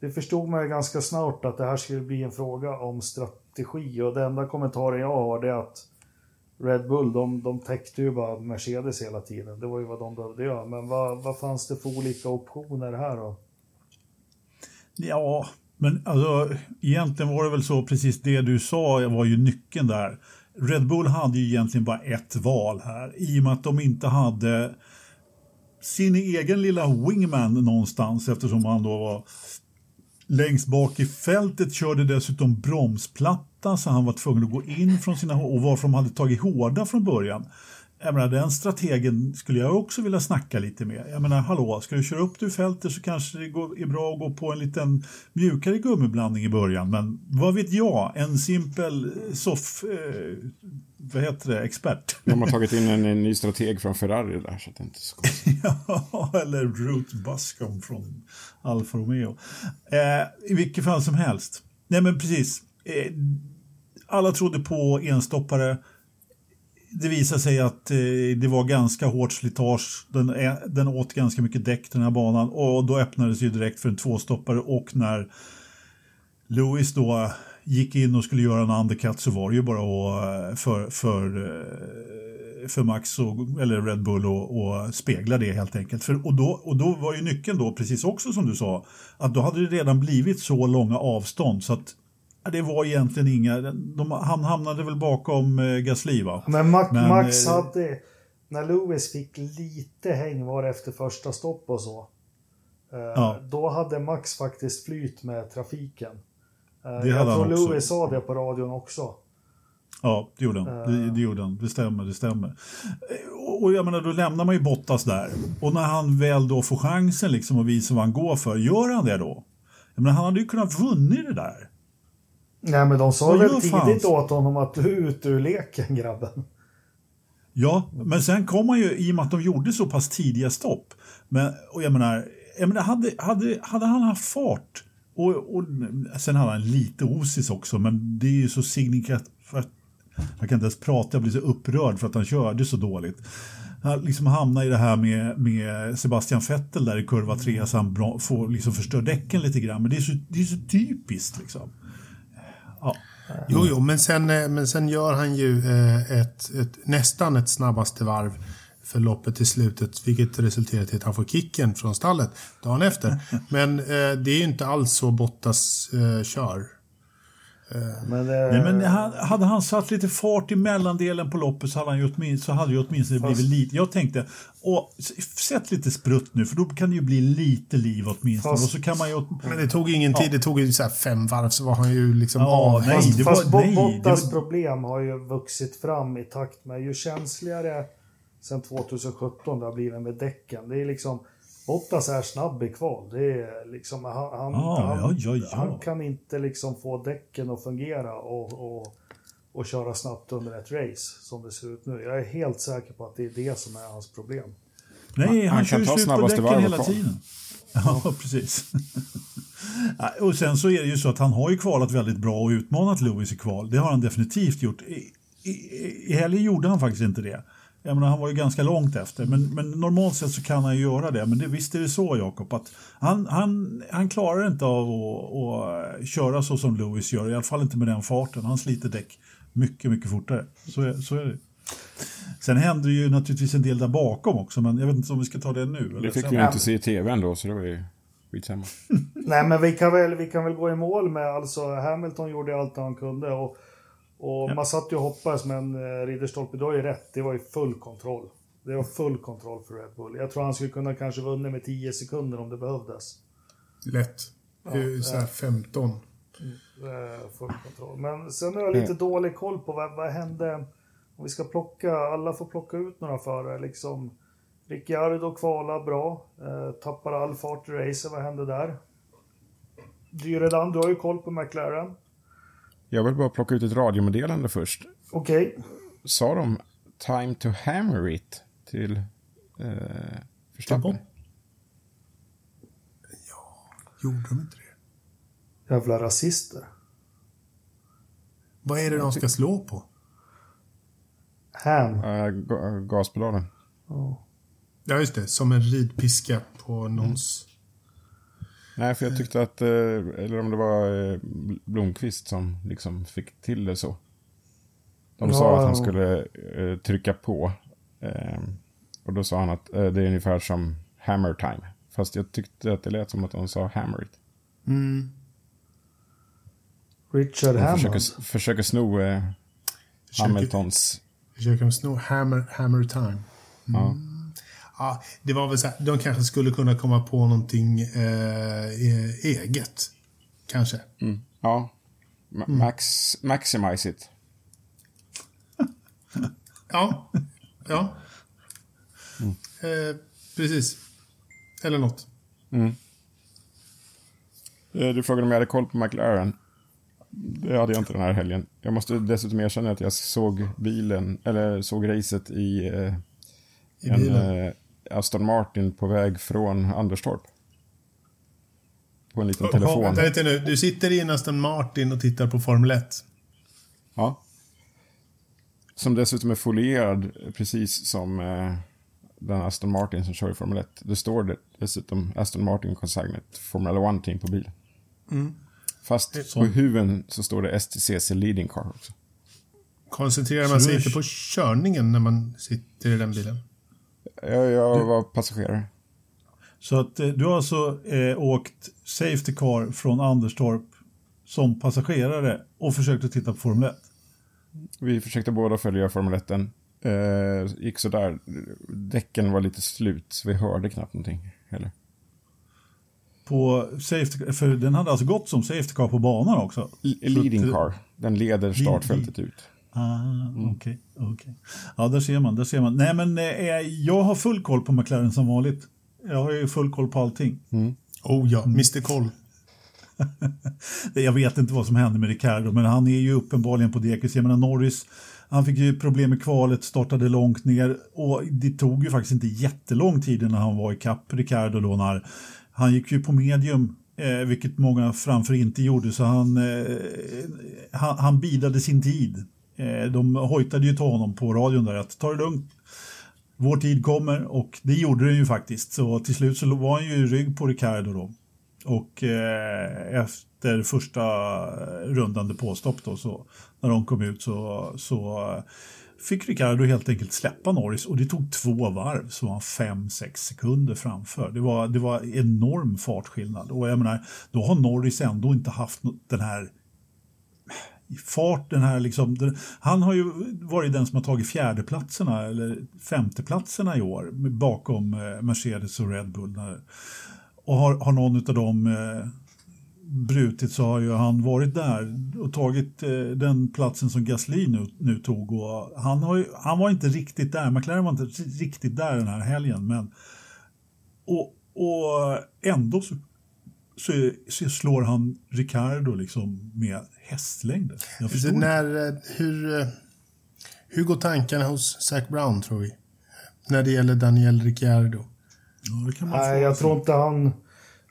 det förstod man ju ganska snart att det här skulle bli en fråga om strategi, och den enda kommentaren jag har är att Red Bull, de täckte ju bara Mercedes hela tiden. Det var ju vad de behövde göra. Men vad fanns det för olika optioner här då? Ja, men alltså, egentligen var det väl så, precis det du sa var ju nyckeln där. Red Bull hade ju egentligen bara ett val här, i och med att de inte hade sin egen lilla wingman någonstans, eftersom han då var längst bak i fältet, körde dessutom bromsplatta så han var tvungen att gå in från sina, och varför de hade tagit hårda från början. Jag menar, den strategen skulle jag också vilja snacka lite med. Jag menar, hallå, ska du köra upp du fältet så kanske det är bra att gå på en liten mjukare gummiblandning i början. Men vad vet jag, en simpel soff, vad heter det, expert. De har tagit in en ny strateg från Ferrari där, så att det inte är så konstigt. Ja, eller Root Buscombe från Alfa Romeo. I vilket fall som helst. Nej, men precis. Alla trodde på enstoppare. Det visar sig att det var ganska hårt slitage. Den åt ganska mycket däck den här banan. Och då öppnades ju direkt för en tvåstoppare. Och när Lewis då gick in och skulle göra en undercut, så var det ju bara för Max eller Red Bull och spegla det helt enkelt. Och då var ju nyckeln då, precis också som du sa, att då hade det redan blivit så långa avstånd så att det var egentligen inga... Han hamnade väl bakom Gasly, va? Men Max hade... När Lewis fick lite hängvar efter första stopp och så, då hade Max faktiskt flyt med trafiken. Jag tror Lewis sa det på radion också. Ja, det gjorde han. Det stämmer. Och jag menar, då lämnar man ju Bottas där. Och när han väl då får chansen liksom att visa vad han går för, gör han det då? Jag menar, han hade ju kunnat vunnit det där. Nej, men de sa väl tidigt åt honom att du är ute ur leken, grabben. Ja, men sen kom man ju, i och med att de gjorde så pass tidiga stopp. Men, och jag menar hade han haft fart, och sen hade han lite osis också, men det är ju så signifikativt. Jag kan inte ens prata, jag blir så upprörd för att han körde så dåligt. Han liksom hamnar i det här med Sebastian Vettel där i kurva 3, så han får liksom förstör däcken lite grann. Men det är så typiskt liksom. Ja. Jo, men sen gör han ju nästan ett snabbaste varv för loppet till slutet, vilket resulterar i att han får kicken från stallet dagen efter. Men det är ju inte alls så Bottas kör. Nej, men hade han satt lite fart i mellandelen på loppet, så hade han ju åtminstone blivit lite... Jag tänkte, sätt lite sprutt nu, för då kan det ju bli lite liv åtminstone. Fast, och så kan man ju... Men det tog ingen tid, det tog ju så här 5 varv, så var han ju liksom... Ja, nej, det var, fast nej, Bottas problem har ju vuxit fram i takt med, ju känsligare sen 2017 det har blivit med däcken. Det är liksom... Bottas är snabb i kval. Det är liksom, han kan inte liksom få däcken att fungera och köra snabbt under ett race som det ser ut nu. Jag är helt säker på att det är det som är hans problem. Nej, han kan ta snabbaste varv hela tiden. Ja, precis. Och sen så är det ju så att han har ju kvalat väldigt bra och utmanat Lewis i kval. Det har han definitivt gjort. I helgen gjorde han faktiskt inte det. Jag menar, han var ju ganska långt efter, men normalt sett så kan han ju göra det. Men det, visst är det så, Jakob, att han klarar inte av att köra så som Lewis gör, i alla fall inte med den farten. Han sliter däck mycket, mycket fortare. Så är det. Sen händer ju naturligtvis en del där bakom också, men jag vet inte om vi ska ta det nu. Eller? Det fick vi inte se i tv ändå, så det var ju skitsamma. Nej, men vi kan väl gå i mål med, alltså Hamilton gjorde allt han kunde, och man satt ju och hoppades, men Ridderstolpe, du har ju rätt. Det var ju full kontroll. Det var full kontroll för Red Bull. Jag tror han skulle kunna kanske vunna med 10 sekunder om det behövdes. Lätt. Ja, det är ju så här 15. Full kontroll. Men sen har jag lite dålig koll på vad hände. Om vi ska plocka, alla får plocka ut några förare. Liksom, Ricardo kvalar bra. Tappar all fart i racer. Vad hände där? Du har ju koll på McLaren. Jag vill bara plocka ut ett radiomeddelande först. Okej. Okay. Sa de time to hammer it till Verstappen? Ja, gjorde de inte det? Jävla rasister. Vad är det de ska slå på? Ham. Gaspedalen. Oh. Ja, just det. Som en ridpiska på någons... Nej, för jag tyckte att, eller om det var Blomqvist som liksom fick till det så. De sa att han skulle trycka på. Och då sa han att det är ungefär som hammer time. Fast jag tyckte att det lät som att de sa hammer it. Mm. Richard Hammond. Försöker sno Hamiltons. Försöker sno hammer time. Mm. Ja. Ja, det var väl så här, de kanske skulle kunna komma på någonting eget. Kanske. Mm. Ja. Maximize it. Ja. Ja. Mm. Precis. Eller något. Mm. Du frågade om jag hade koll på McLaren. Det hade jag inte den här helgen. Jag måste dessutom erkänna att jag såg bilen, eller såg racet i en Aston Martin på väg från Ridderstolpe. På en liten telefon. Vänta lite nu. Du sitter i en Aston Martin och tittar på Formel 1. Ja. Som dessutom är folierad precis som den Aston Martin som kör i Formel 1. Det står det dessutom Aston Martin-konsagnet Formula 1-team på bilen. Mm. Fast på huven så står det STCC leading car också. Koncentrerar man sig inte på körningen när man sitter i den bilen? Jag var passagerare. Så att du har alltså åkt safety car från Ridderstolpe som passagerare och försökte titta på Formel 1? Vi försökte båda följa Formel 1. Gick så där. Däcken var lite slut så vi hörde knappt någonting heller. På safety, för den hade alltså gått som safety car på banan också. Leading car. Den leder startfältet ut. Okej. Ja, där ser man. Nej, men jag har full koll på McLaren som vanligt. Jag har ju full koll på allting. Mm. Oh ja, Mr. Koll. Jag vet inte vad som hände med Ricardo, men han är ju uppenbarligen på dekis. Jag menar, Norris, han fick ju problem med kvalet, startade långt ner och det tog ju faktiskt inte jättelång tid när han var i kapp Ricardo då när han gick ju på medium, vilket många framför inte gjorde, så han bidade sin tid. De hojtade ju till honom på radion där att ta det lugnt, vår tid kommer, och det gjorde den ju faktiskt. Så till slut så var han ju i rygg på Ricardo då. Och efter första rundande påstopp då, så när de kom ut så fick Ricardo helt enkelt släppa Norris, och det tog 2 varv så var han 5-6 sekunder framför. Det var enorm fartskillnad, och jag menar, då har Norris ändå inte haft den här farten här liksom. Han har ju varit den som har tagit fjärdeplatserna eller femteplatserna i år bakom Mercedes och Red Bull. Och har någon av dem brutit så har ju han varit där och tagit den platsen som Gasly nu tog. Och han var inte riktigt där. McLaren var inte riktigt där den här helgen. Men, och ändå så slår han Ricardo liksom med hästlängder. Jag förstår hur går tankarna hos Zac Brown, tror vi, när det gäller Daniel Ricciardo? Ja, nej, jag tror inte han...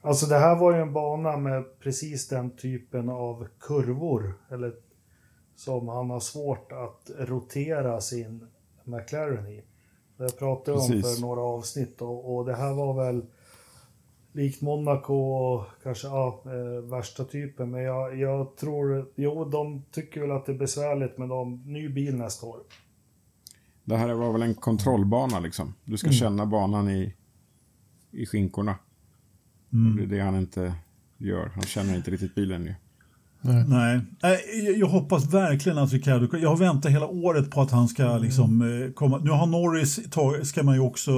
Alltså det här var ju en bana med precis den typen av kurvor eller som han har svårt att rotera sin McLaren i. Det jag pratade om för några avsnitt och det här var väl likt Monaco och kanske värsta typen. Men jag tror... Jo, de tycker väl att det är besvärligt med de ny bil nästa år. Det här var väl en kontrollbana liksom. Du ska känna banan i skinkorna. Mm. Det är det han inte gör. Han känner inte riktigt bilen nu. Nej. Jag hoppas verkligen att Ricardo... Jag har väntat hela året på att han ska liksom komma... Nu har Norris ska man ju också...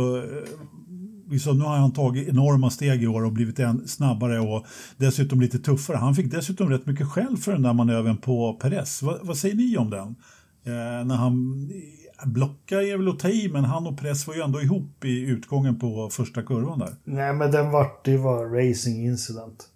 Liksom, nu har han tagit enorma steg i år och blivit än snabbare och dessutom lite tuffare. Han fick dessutom rätt mycket skäll för den där manövern på Perez. Vad säger ni om den? När han... Blocka är väl att ta i, men han och Perez var ju ändå ihop i utgången på första kurvan där. Nej, men det var racing incident.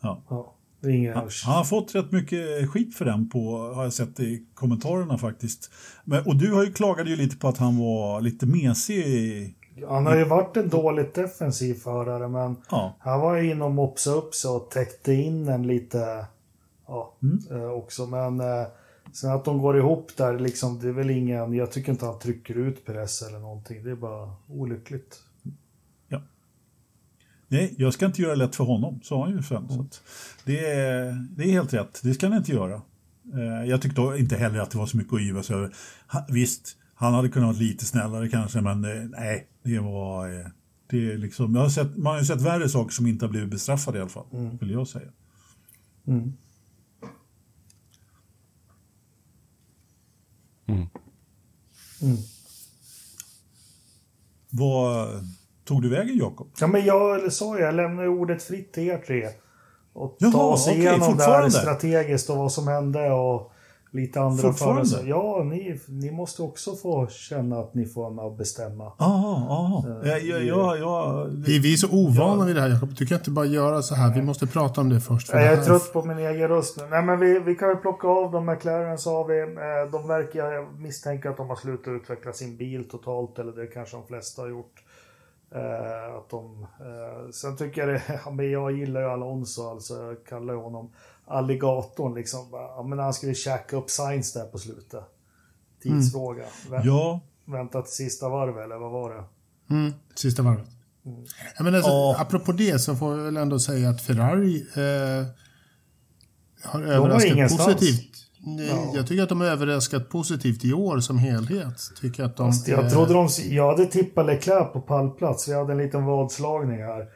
Ja. Det är inga... Han har fått rätt mycket skit för den på, har jag sett i kommentarerna faktiskt. Men, och du har ju klagade ju lite på att han var lite mesig i... Han har ju varit en dåligt defensiv förare, men han var ju inom mopsa upp så och täckte in en lite också, men... Sen att de går ihop där liksom, det är väl ingen, jag tycker inte han trycker ut press eller någonting, det är bara olyckligt. Ja. Nej, jag ska inte göra lätt för honom, sa han ju sen. Så att det är helt rätt, det ska han inte göra. Jag tyckte inte heller att det var så mycket att yvas över. Visst, han hade kunnat vara lite snällare kanske, men nej, det var... Det är liksom, man har ju sett värre saker som inte har blivit bestraffade i alla fall, vill jag säga. Mm. Mm. Mm. Vad tog du vägen, Jakob? Ja, men jag lämnar ordet fritt till er tre. Och ta oss igenom det här strategiskt och vad som hände och lite andra förutsättningar. Ja, ni måste också få känna att ni får med att bestämma. Vi är så ovana vid det här, Jakob. Du kan inte bara göra så här. Nej. Vi måste prata om det först. Jag är trött på min egen röst nu. Nej, men vi kan ju plocka av de McLaren, sa vi. De verkar misstänka att de har slutat utveckla sin bil totalt. Eller det kanske de flesta har gjort. Att de, sen tycker jag det, men jag gillar ju Alonso, alltså jag kallar honom alligatorn liksom, men han skulle checka upp Sainz där på slutet, tidsfråga. Vänta till sista varvet, eller vad var det? Sista varvet. Men alltså, apropå det så får vi väl ändå säga att Ferrari har överraskat positivt. Nej, jag tycker att de har överraskat positivt i år som helhet. Tycker att de jag hade tippat Leclerc på pallplats. Vi hade en liten vadslagning här.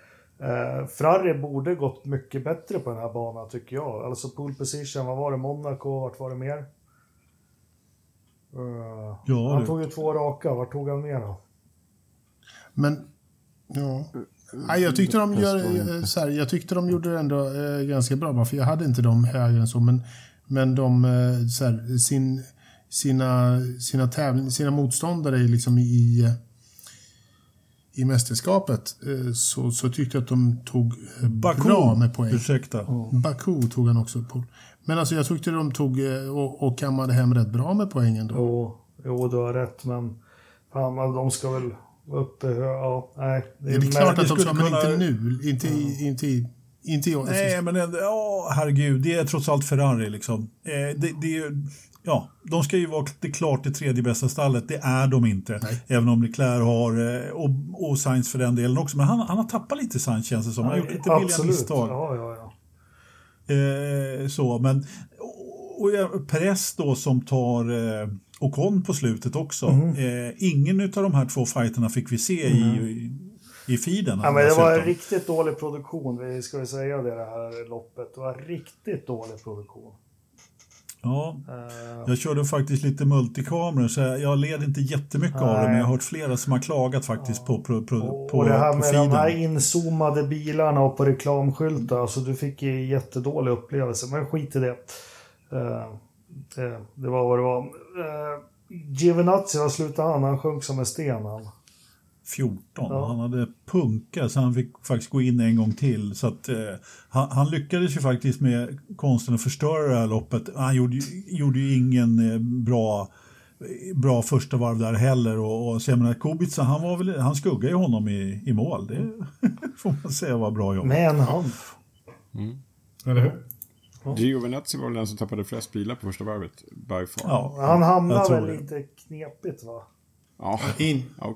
Ferrari borde gått mycket bättre på den här banan, tycker jag. Alltså pole position, vad var det? Monaco, vart var det mer? Han tog ju 2 raka, vart tog han mer då? Men, ja... Nej, jag tyckte de gjorde det ändå ganska bra. För jag hade inte dem högre än så, men de så här, sina motståndare liksom i mästerskapet, så tyckte jag att de tog bra med poäng. Baku tog han också på. Men alltså jag tyckte de tog och kammade hem rätt bra med poängen då. Jo, du har rätt, men fan, de ska väl vara uppe. Det är klart att de ska, men inte nu, inte jag. Nej, men herregud, det är trots allt Ferrari liksom. De ska ju vara klart det tredje bästa stallet. Det är de inte. Nej. Även om Leclerc har och Sainz för den delen också, men han har tappat lite Sainz, känns det som. Han har gjort lite billiga misstag. Så men och Perez då, som tar Ocon på slutet också. Ingen av de här 2 fighterna fick vi se i feeden. Ja, men det var en riktigt dålig produktion, vi ska säga det här loppet. Det var riktigt dålig produktion. Ja, jag körde faktiskt lite multikameror, så jag led inte jättemycket av det, men jag har hört flera som har klagat faktiskt på det här på med feeden. De här inzoomade bilarna och på reklamskyltar, alltså du fick ju jättedålig upplevelse, men skit i det. Det var vad det var. Giovinazzi, vad slutade han? Han sjönk som en sten, han. 14. Ja. Han hade punka, så han fick faktiskt gå in en gång till. Så att, han lyckades ju faktiskt med konsten att förstöra det här loppet. Han gjorde ju ingen bra första varv där heller. Och så jag menar, Kubica, han skuggade ju honom i mål. Det får man säga var bra jobb. Men han... Eller hur? Giovinazzi var väl den som tappade flest bilar på första varvet. By far. Ja, han hamnade väl lite knepigt, va? Ja,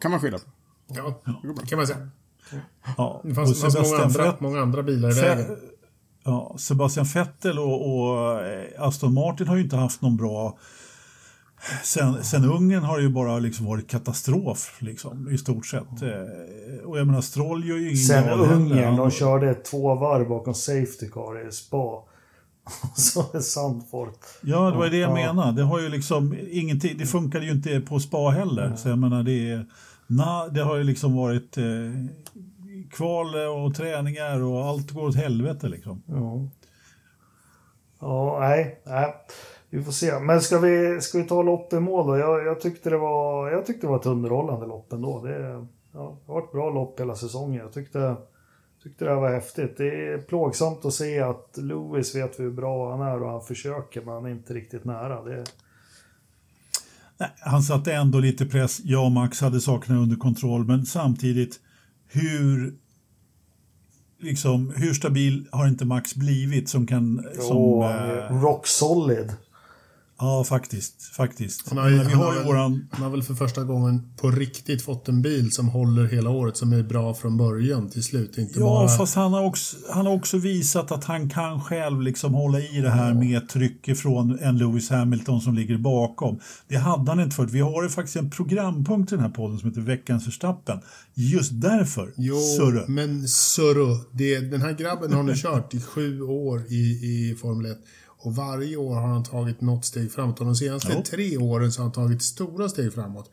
kan man skylla på. Ja, kan man säga. Ja, det fanns många andra bilar i vägen. Ja, Sebastian Vettel och Aston Martin har ju inte haft någon bra... Sen Ungern har det ju bara liksom varit katastrof liksom, i stort sett. Och jag menar, Stroll gör ju ingen... Sen Ungern, de körde 2 varv bakom safety car i Spa. Så är Zandvoort. Ja, det var det jag menar. Det har ju liksom ingenting, det funkade ju inte på Spa heller. Mm. Så jag menar, det har ju liksom varit kval och träningar och allt går åt helvete liksom. Ja. Ja, nej. Vi får se. Men ska vi ta lopp i mål då? Jag tyckte det var ett underhållande lopp ändå. Det har varit bra lopp hela säsongen. Jag tyckte det här var häftigt. Det är plågsamt att se att Lewis vet hur bra han är och han försöker, men han är inte riktigt nära. Nej, han satte ändå lite press. Jag och Max hade sakerna under kontroll, men samtidigt, hur stabil har inte Max blivit som kan... Rock solid. Ja, faktiskt. Han har väl för första gången på riktigt fått en bil som håller hela året, som är bra från början till slut. Inte fast han har också visat att han kan själv liksom hålla i det här med tryck från en Lewis Hamilton som ligger bakom. Det hade han inte förut. Vi har ju faktiskt en programpunkt i den här podden som heter Veckans Verstappen. Just därför, Sörre. Den här grabben har nu kört i 7 år i Formel 1. Och varje år har han tagit något steg framåt. Och de senaste 3 åren så har han tagit stora steg framåt.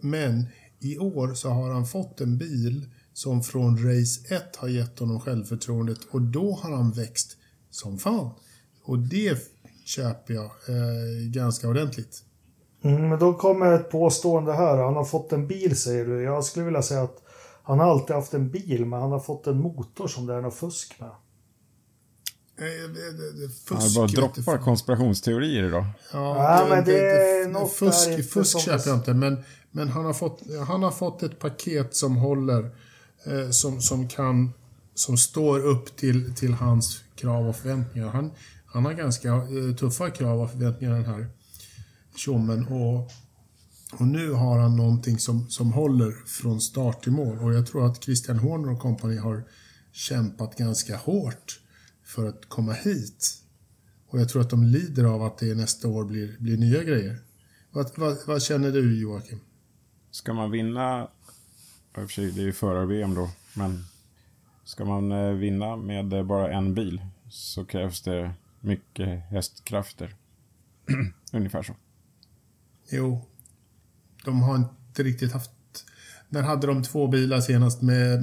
Men i år så har han fått en bil som från race 1 har gett honom självförtroendet. Och då har han växt som fan. Och det köper jag ganska ordentligt. Men då kommer ett påstående här. Han har fått en bil, säger du. Jag skulle vilja säga att han har alltid haft en bil. Men han har fått en motor som det är något fusk med. Han bara droppar konspirationsteorier idag. Fusk köper jag inte, men han har fått ett paket som håller, som står upp till hans krav och förväntningar. Han har ganska tuffa krav och förväntningar, den här tjommen, och nu har han någonting som håller från start till mål. Och jag tror att Christian Horner och kompani har kämpat ganska hårt för att komma hit. Och jag tror att de lider av att det nästa år blir nya grejer. Vad känner du, Joakim? Ska man vinna, det är ju förar VM då, men ska man vinna med bara en bil så krävs det mycket hästkrafter. Ungefär så. Jo. De har inte riktigt haft. När hade de 2 bilar senast med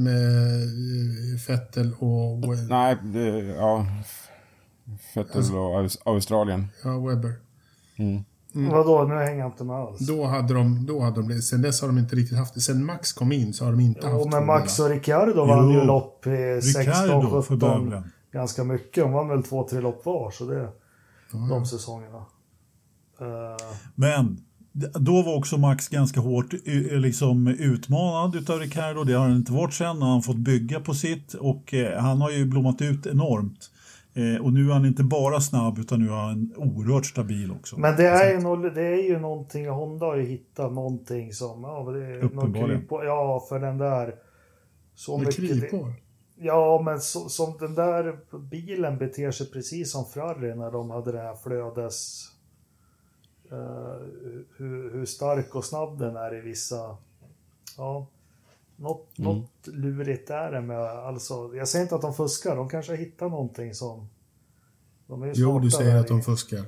Vettel och Webber? Nej, Vettel och Australien. Ja, Webber. Vadå, nu hänger jag inte med alls. Då hade de det. Sen dess har de inte riktigt haft det. Sen Max kom in så har de inte haft det. Men Max och Ricardo vann ju lopp i 16, 17. Ganska mycket. De vann väl 2-3 lopp var, så det de säsongerna. Men då var också Max ganska hårt liksom utmanad utav Ricardo. Det har han inte varit sen, han har fått bygga på sitt, och han har ju blommat ut enormt. Och nu är han inte bara snabb, utan nu är han oerhört stabil också. Men det är ju någonting, Honda har ju hittat någonting som för den där så mycket. Ja, men som den där bilen beter sig precis som Ferrari när de hade det här flödes. Hur stark och snabb den är i vissa. Ja. Något lurigt är det med, alltså. Jag säger inte att de fuskar, de kanske hittar någonting som de är ju. Jo, du säger att de fuskar.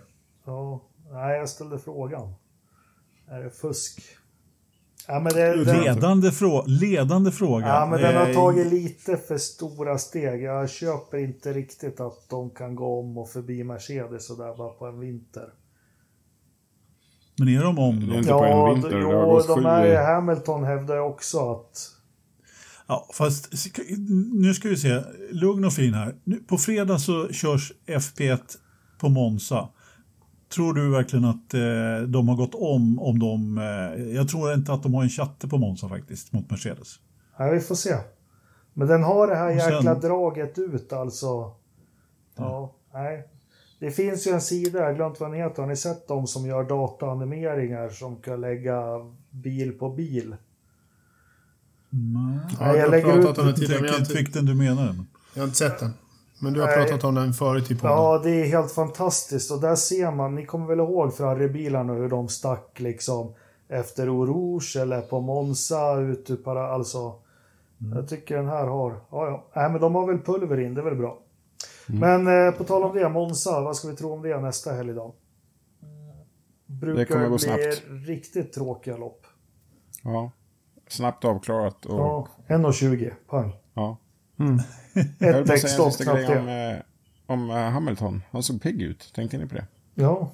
Ja, nej, jag ställde frågan. Är det fusk? Ja, men det är ledande fråga. Ja, men den har tagit lite för stora steg. Jag köper inte riktigt att de kan gå om och förbi Mercedes och där bara på en vinter. Men är de om då? Ja, de här Hamilton hävdar också att... Ja, fast nu ska vi se. Lugn och fin här. Nu, på fredag så körs FP1 på Monza. Tror du verkligen att de har gått om de... jag tror inte att de har en chatte på Monza faktiskt mot Mercedes. Nej, vi får se. Men den har det här jäkla draget ut, alltså. Ja, nej. Det finns ju en sida, jag har glömt vad den heter. Har ni sett dem som gör dataanimeringar som kan lägga bil på bil? Nej, jag lägger ut om den tidigare. Jag inte fick den du menar. Jag har inte sett den. Men du har pratat om den förut i podden. Ja, det är helt fantastiskt. Och där ser man, ni kommer väl ihåg Ferrari-bilarna och hur de stack liksom efter Orange eller på Monza ut ur alltså. Jag tycker den här har... Ja. Nej, men de har väl pulver in, det är väl bra. Men på tal om det, Monza, vad ska vi tro om det nästa helg då? Brukar det bli snabbt. Riktigt tråkiga lopp. Ja, snabbt avklarat. Och... Ja, 1,20, pang. Ja. Ett däckstopp snabbt. Om Hamilton, han såg pigg ut, tänkte ni på det? Ja.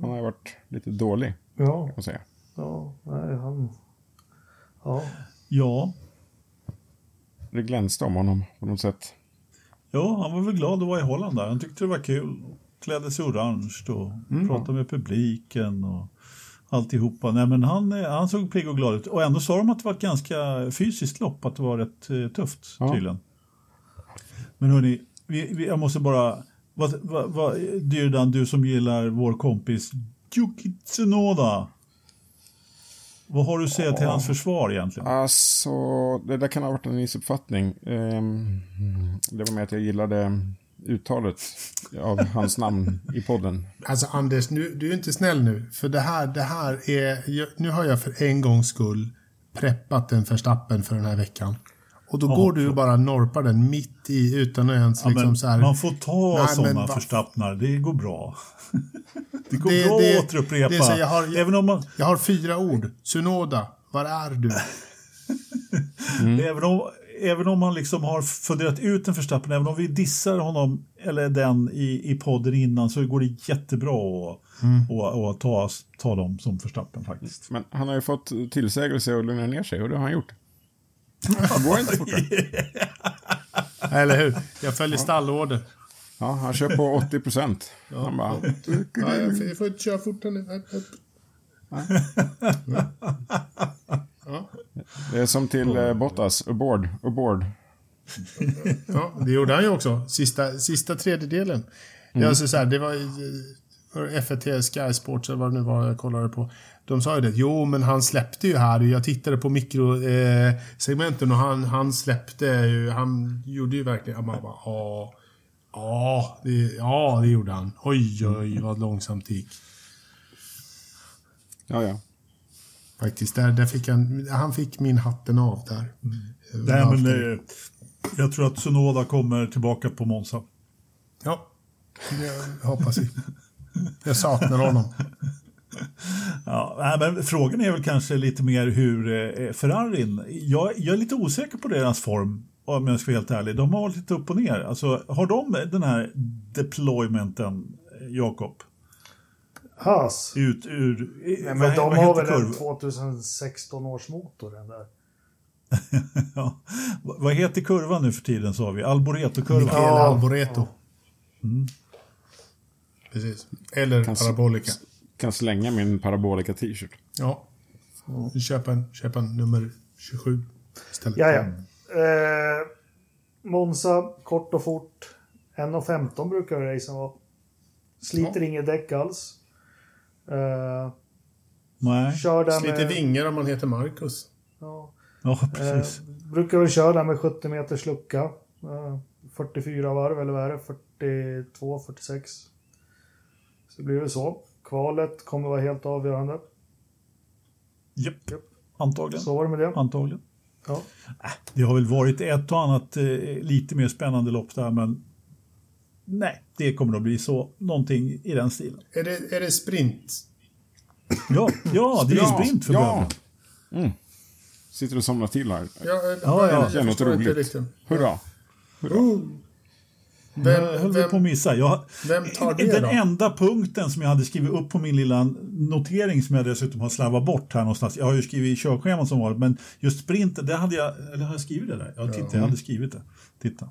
Han har ju varit lite dålig, kan man säga. Ja, nej, han... Ja. Det glänste om honom på något sätt. Ja, han var väl glad att vara i Holland där. Han tyckte det var kul. Klädde sig orange och pratade med publiken och alltihopa. Nej, men han såg pigg och glad ut. Och ändå sa de att det var ett ganska fysiskt lopp. Att det var rätt tufft tydligen. Men hörni, jag måste bara... Dyrdan, du som gillar vår kompis Yuki Tsunoda, vad har du att säga till hans försvar egentligen? Alltså, det där kan ha varit en missuppfattning. Det var med att jag gillade uttalet av hans namn i podden. Alltså Anders, du är inte snäll nu. För det här är... Nu har jag för en gångs skull preppat en Verstappen för den här veckan. Och då går du bara norpar den mitt i utan att ens liksom så här... Man får ta sådana Verstappnar, det går bra. Det går bra att återupprepa. Det är så, jag har 4 ord. Tsunoda, var är du? Även om han liksom har funderat ut en Verstappen, även om vi dissar honom eller den i podden innan, så går det jättebra att och ta dem som Verstappen faktiskt. Men han har ju fått tillsägelse och lugna ner sig, och det har han gjort. Han går inte fortare. Eller hur? Jag följer stallorder. Ja, han kör på 80%. Ja. Han bara... Ja, jag får inte köra fortare nu. Ja. Det är som till Bottas. Abord. Ja, det gjorde han ju också. Sista tredjedelen. Jag så här, det var FET Sky Sports eller vad det nu var jag kollade på. De sa ju det, jo men han släppte ju här. Jag tittade på mikrosegmenten och han släppte ju. Han gjorde ju verkligen. Och man bara, det gjorde han. Oj, vad långsamt gick. Ja. Faktiskt, där fick han fick min hatten av där. Nej, men jag tror att Tsunoda kommer tillbaka på Monza. Ja, det hoppas jag. Jag saknar honom. Ja, men frågan är väl kanske lite mer hur Ferrarin... Jag är lite osäker på deras form, om jag ska vara helt ärlig. De har varit lite upp och ner. Alltså, har de den här deploymenten, Jakob? Haas? Ut ur... Nej, men de har väl en 2016 års motor, den där. Ja. Vad heter kurvan nu för tiden, sa vi? Alboreto-kurvan. Ja, Alboreto. Mm. Precis. Eller parabolika. Kan slänga min parabolika t-shirt. Ja. Köp en nummer 27 istället. Ja. Monza, kort och fort. 1,15 brukar racen vara. Sliter inget däck alls. Nej. Sliter vingar om man heter Marcus. Ja. Ja, precis. Brukar väl köra där med 70 meters lucka. 44 varv eller vad är det? 42, 46. Så blir det så. Kvalet kommer vara helt avgörande. Japp. Antagligen. Så var det med det. Antagligen. Ja. Det har väl varit ett och annat lite mer spännande lopp där, men nej, det kommer att bli så. Någonting i den stilen. Är det sprint? Ja, det är sprint för början. Sitter och samlar till här. Ja. Det är något roligt. Hurra. Vem på att missa. Vem tar det den då? Enda punkten som jag hade skrivit upp på min lilla notering, som jag dessutom har slarvat bort här någonstans. Jag har ju skrivit i körscheman som var, men just sprinten, det hade jag... Eller har jag skrivit det där? Ja, titta, jag hade skrivit det. Titta.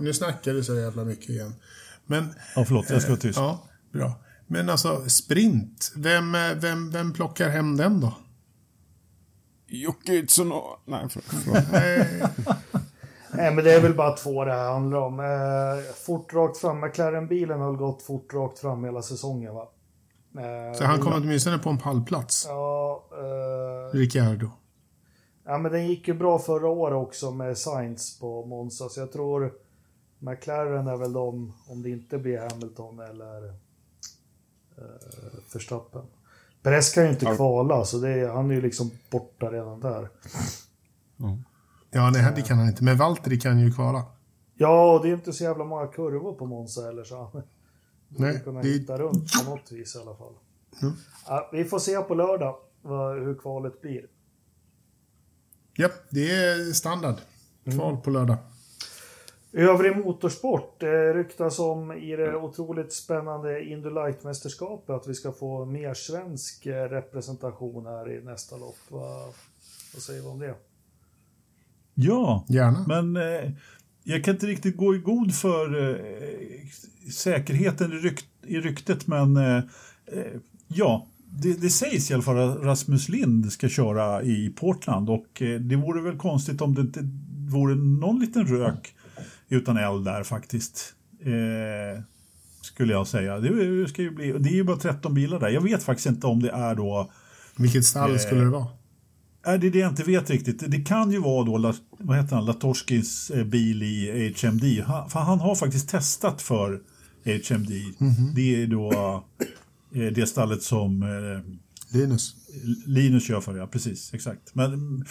Nu snackar du så jävla mycket igen. Men, förlåt, jag ska vara tyst. Ja, bra. Men alltså, sprint. Vem plockar hem den då? Jocke Tsunoda. Nej, förlåt. Nej, men det är väl bara två det här handlar om. Fort rakt fram. McLaren-bilen har gått fort rakt fram hela säsongen, va? Så han kom åtminstone på en pallplats? Ja. Ricardo. Ja, men den gick ju bra förra året också med Sainz på Monza. Så jag tror McLaren är väl de, om det inte blir Hamilton eller Verstappen. Perez kan ju inte kvala, så han är ju liksom borta redan där. Mm. Ja, nej, det kan han inte. Men Valtteri kan ju kvala. Ja, det är inte så jävla många kurvor på Monza eller så. Nej, kunna hitta runt på något vis i alla fall. Mm. Ja, vi får se på lördag hur kvalet blir. Ja, det är standard. Kval på lördag. Övrig motorsport ryktas om i det otroligt spännande Indy Light-mästerskapet att vi ska få mer svensk representation här i nästa lopp. Vad säger vi om det? Ja, gärna. Men jag kan inte riktigt gå i god för säkerheten i ryktet, men det sägs i alla fall att Rasmus Lind ska köra i Portland, och det vore väl konstigt om det inte vore någon liten rök utan eld där faktiskt. skulle jag säga. Det ska ju bli, det är ju bara 13 bilar där. Jag vet faktiskt inte om det är då... Vilket stall skulle det vara? Det är det jag inte vet riktigt. Det kan ju vara då, vad heter han, Latorskins bil i HMD. Han har faktiskt testat för HMD. Mm-hmm. Det är då det stallet som... Linus kör för, ja, precis, exakt. Men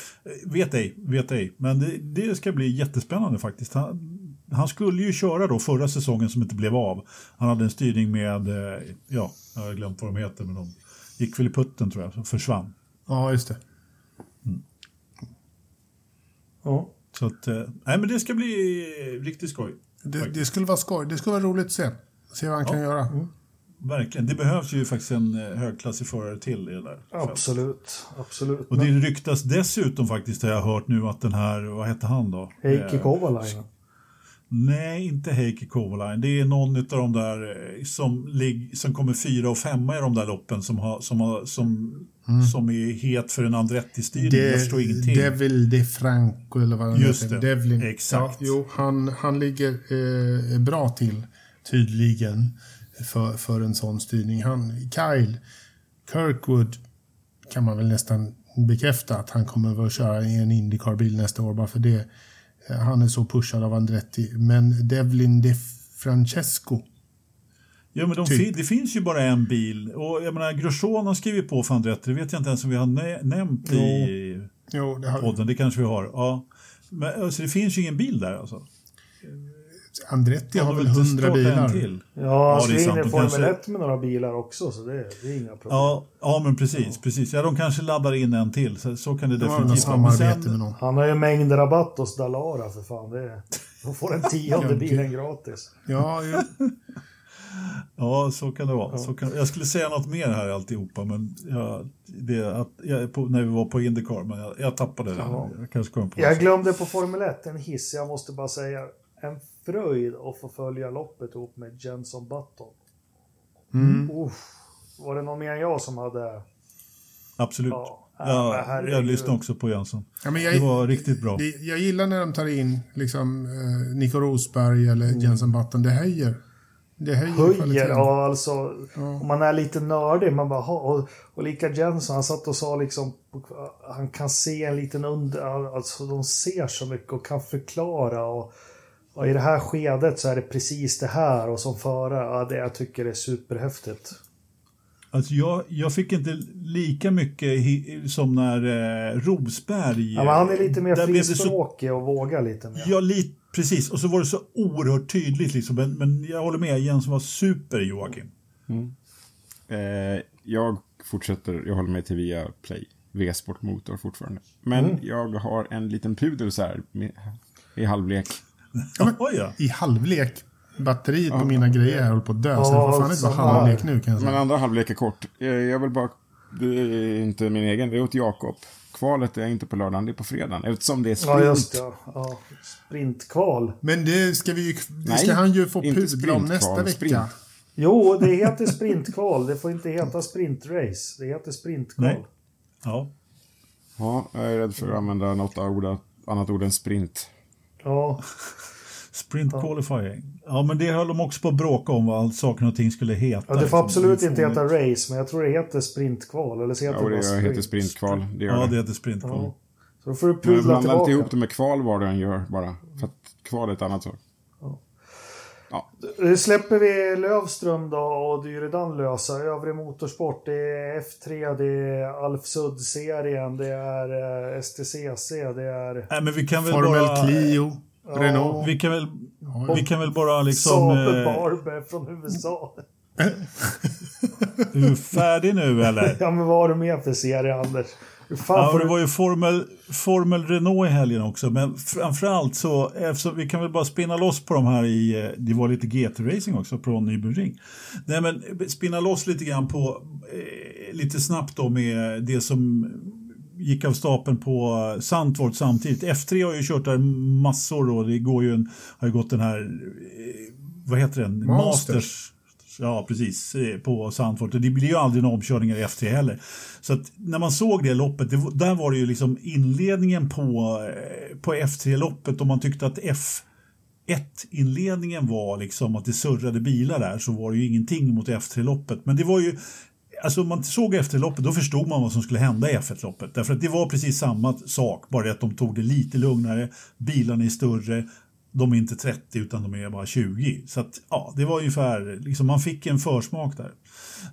vet ej. Men det ska bli jättespännande faktiskt. Han skulle ju köra då förra säsongen som inte blev av. Han hade en styrning med, ja, jag har glömt vad de heter, men de gick väl i putten tror jag, som försvann. Ja, just det. Mm. Ja. Så att, nej men det ska bli riktigt skoj. Det skulle vara skoj, det skulle vara roligt att se vad han kan göra. Mm. Verkligen, det behövs ju faktiskt en högklassig förare till i det där. Absolut. Och det ryktas dessutom faktiskt, har jag hört nu, att den här, vad hette han då? Heikki Kovalainen. Nej, inte Heikki Kovalainen. Det är någon av de där som kommer 4 och 5 i de där loppen som är het för en Andretti-styrning. Jag förstår ingenting. Devil De Franco eller vad han heter. Devlin. Exakt. Ja, jo, han ligger bra till, tydligen. För en sån styrning. Kyle Kirkwood kan man väl nästan bekräfta att han kommer att köra i en IndyCar-bil nästa år, bara för det. Han är så pushad av Andretti. Men Devlin De Francesco. Ja, men det finns ju bara en bil. Och jag menar, Grosjean har skrivit på för Andretti. Det vet jag inte ens om vi har nämnt i podden. Det kanske vi har. Ja. Men, så alltså, det finns ju ingen bil där alltså. Andretti har väl 100 bilar till. Ja, det är inne i Formel 1 med några bilar också, så det är inga problem. Ja men precis. Ja, de kanske laddar in en till, så kan det definitivt vara. Han har ju mängdrabatt hos Dallara för fan. De får en 10:e bilen gratis. Ja. Ja, så kan det vara. Ja. Jag skulle säga något mer här alltihopa, men när vi var på IndyCar, men jag tappade det. Jag glömde på Formel 1 en hiss, jag måste bara säga en fröjd och få följa loppet ihop med Jenson Button. Mm. Var det någon mer än jag som hade... Absolut. Jag lyssnade också på Jenson. Ja, men det var riktigt bra. Jag gillar när de tar in liksom, Nico Rosberg eller Jenson Button. Det höjer ja, alltså, om man är lite nördig. Man bara, och lika Jenson, han satt och sa liksom, han kan se en liten alltså de ser så mycket och kan förklara och i det här skedet så är det precis det här, och som förare, det jag tycker är superhäftigt. Alltså jag fick inte lika mycket som när Rosberg... Ja, men han är lite mer frispråkig och vågar lite mer. Ja, precis. Och så var det så oerhört tydligt liksom. Men jag håller med igen, som var super Joakim. Mm. Jag fortsätter, jag håller mig till via Play. V-sport motor fortfarande. Men jag har en liten pudel så här i halvlek. Ja, i halvlek. Batteriet på mina grejer håller på att dö. Så jag får fan inte vara halvlek nu, kan jag säga. Men andra halvlek är kort. Jag vill bara... Det är inte min egen, det är åt Jakob. Kvalet är inte på lördagen, det är på fredagen. Eftersom det är sprint. Ja, just det. Ja, sprintkval. Men det ska vi ju... Nej, ska han ju få pudel om nästa vecka. Sprint. Jo, det heter sprintkval. Det får inte heta sprintrace. Det heter sprintkval. Nej. Ja, jag är rädd för att använda något annat ord än sprint. Ja. Sprint qualifying. Ja, men det höll de också på att bråka om, vad saker och ting skulle heta. Ja, det får absolut inte heta race, men jag tror det heter sprintkval. Eller så heter heter sprintkval. Det heter sprintkval. Ja. Så då får du pudla tillbaka. Blanda inte ihop det med kval, vad den gör bara. För att kval är ett annat sak. Ja. Släpper vi Lövström då och Dyredan lösa. Övrig motorsport, det är F3, det är Alfsud-serien, det är STCC, det är... Nej, men vi kan väl Formel bara... Clio. Renault. Vi kan väl bara liksom... Saab Barber från USA. Är du färdig nu eller? Ja, men vad har du med för serie, Anders? Det var ju Formel Renault i helgen också. Men framförallt så, eftersom vi kan väl bara spinna loss på de här i... Det var lite GT-racing också på Nürburgring. Nej, men spinna loss lite grann på... lite snabbt då med det som... gick av stapeln på Zandvoort samtidigt. F3 har ju kört där massor då. Det går ju har ju gått den här... Vad heter den? Masters. Ja, precis. På Zandvoort. Det blir ju aldrig några omkörningar i F3 heller. Så att när man såg det loppet, där var det ju liksom inledningen på F3-loppet, och man tyckte att F1-inledningen var liksom att det surrade bilar där, så var det ju ingenting mot F3-loppet. Men det var ju, alltså om man såg F3-loppet då förstod man vad som skulle hända i F1-loppet. Därför att det var precis samma sak, bara att de tog det lite lugnare, bilarna är större, de är inte 30 utan de är bara 20. Så att ja, det var ungefär, liksom man fick en försmak där.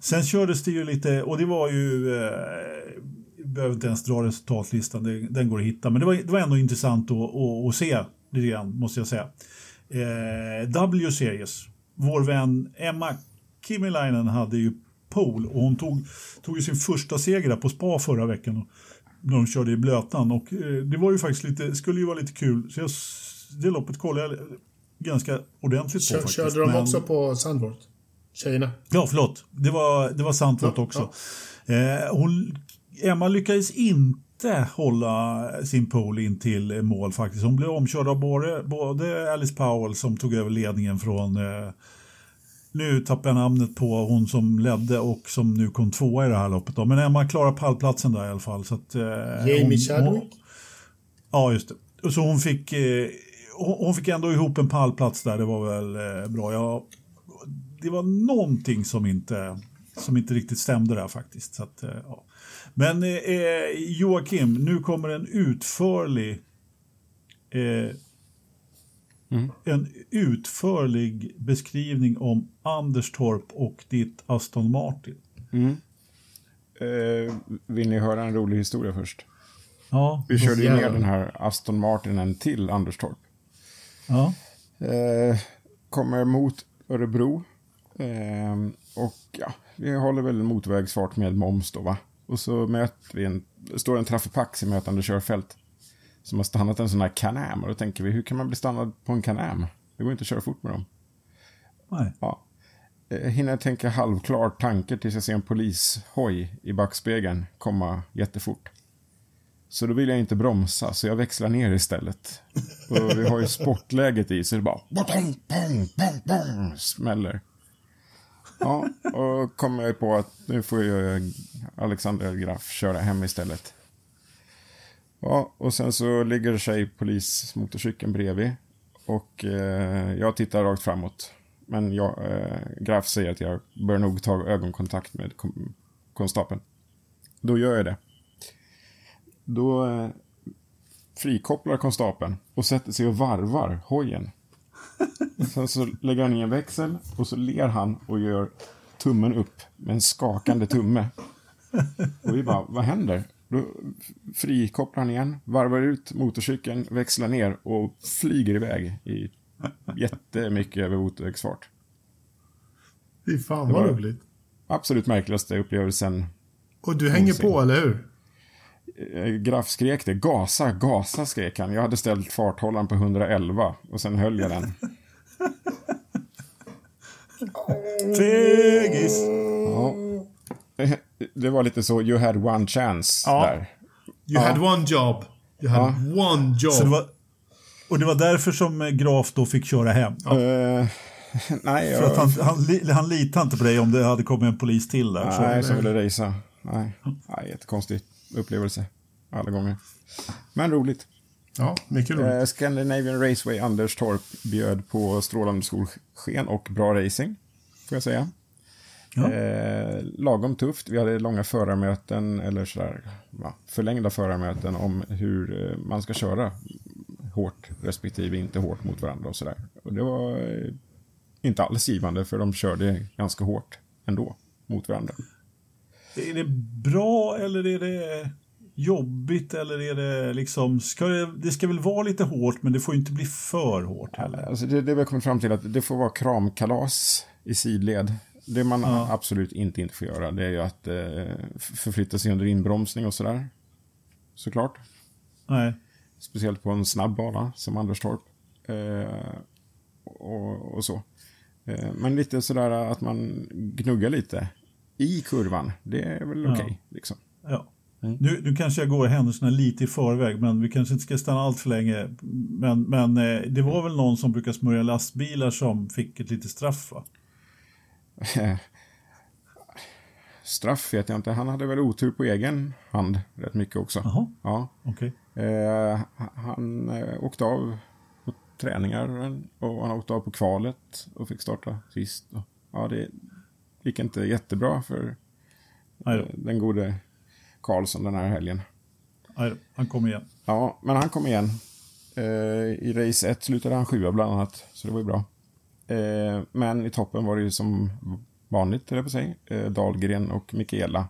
Sen kördes det ju lite, och det var ju... behöver inte ens dra resultatlistan, den går att hitta. Men det var ändå intressant att se det igen, måste jag säga. W-series. Vår vän Emma Kimmelainen hade ju pole och hon tog ju sin första seger där på Spa förra veckan när de körde i blötan. Och det var ju faktiskt lite, skulle ju vara lite kul. Så det loppet kollade jag ganska ordentligt på faktiskt. Körde de också på Zandvoort? Tjejerna? Ja, förlåt. Det var Zandvoort också. Ja. Emma lyckades inte hålla sin pole in till mål faktiskt. Hon blev omkörd av både Alice Powell som tog över ledningen från... nu tappar jag namnet på hon som ledde och som nu kom tvåa i det här loppet. Då. Men Emma klarar pallplatsen där i alla fall. Så att, Jamie Chadwick? Ja, just det. Så hon fick ändå ihop en pallplats där. Det var väl bra. Ja, det var någonting som inte riktigt stämde där faktiskt. Så att, ja. Men Joakim, nu kommer en utförlig beskrivning om Anderstorp och ditt Aston Martin. Mm. Vill ni höra en rolig historia först? Ja. Vi körde ju ner den här Aston Martinen till Anderstorp. Ja. Kommer mot Örebro. Och ja, vi håller väl motorvägsfart med moms då, va? Och så möter vi står en trafipax i mötande körfält som har stannat en sån här kanam. Och då tänker vi, hur kan man bli stannad på en kanam? Det går inte att köra fort med dem. Nej. Ja. Hinner jag tänka halvklar tanke tills jag ser en polishoj i backspegeln komma jättefort. Så då vill jag inte bromsa, så jag växlar ner istället. Och vi har ju sportläget i, så det bara... Bottom, bong, bong, bong, smäller. Ja, och kommer jag på att nu får ju Alexander Graff köra hem istället. Ja, och sen så ligger sig polismotorcykeln bredvid. Och jag tittar rakt framåt. Men Graff säger att jag bör nog ta ögonkontakt med konstapeln. Då gör jag det. Då frikopplar konstapeln och sätter sig och varvar hojen. Sen så lägger han i en växel och så ler han och gör tummen upp med en skakande tumme. Och vi bara, vad händer? Då frikopplar han igen, varvar ut motorcykeln, växlar ner och flyger iväg i jättemycket över motorvägsfart. Fy fan vad roligt. Absolut märkligaste upplevelsen. Och du hänger någonsin på, eller hur? Graf skrek det, gasa skrek han. Jag hade ställt farthållaren på 111 och sen höll jag den. Tegis. Ja. Det var lite så, you had one chance där. You had one job. You had one job. Och det var därför som Graf då fick köra hem. Nej, för att han litade inte på dig om det hade kommit en polis till där. Nej, så ville resa. Nej, jättekonstigt upplevelse alla gånger. Men roligt. Ja, mycket roligt. Scandinavian Raceway Anderstorp bjöd på strålande solsken och bra racing, får jag säga. Ja. Lagom tufft. Vi hade långa förarmöten eller sådär, förlängda förarmöten om hur man ska köra hårt respektive inte hårt mot varandra och sådär. Och det var inte alls givande, för de körde ganska hårt ändå mot varandra. Är det bra eller är det jobbigt eller är det liksom, det ska väl vara lite hårt men det får ju inte bli för hårt heller. Alltså det vi har kommit fram till att det får vara kramkalas i sidled. Det man absolut inte får göra, det är ju att förflytta sig under inbromsning och sådär. Såklart. Nej. Speciellt på en snabb bana som Anderstorp. Och så. Men lite sådär att man gnuggar lite i kurvan, det är väl okej liksom. Ja. Mm. Nu kanske jag går händelserna lite i förväg, men vi kanske inte ska stanna allt för länge. Men det var väl någon som brukar smörja lastbilar som fick ett litet straff, va? Straff vet jag inte. Han hade väl otur på egen hand rätt mycket också. Aha. Ja. Okay. Han åkte av träningar och han åkte av på kvalet och fick starta sist. Ja, det gick inte jättebra för den gode Karlsson den här helgen. Nej, han kom igen. Ja, men han kom igen. I race 1 slutade han 7 bland annat, så det var ju bra. Men i toppen var det ju som vanligt, höll jag på sig, Dahlgren och Mikaela.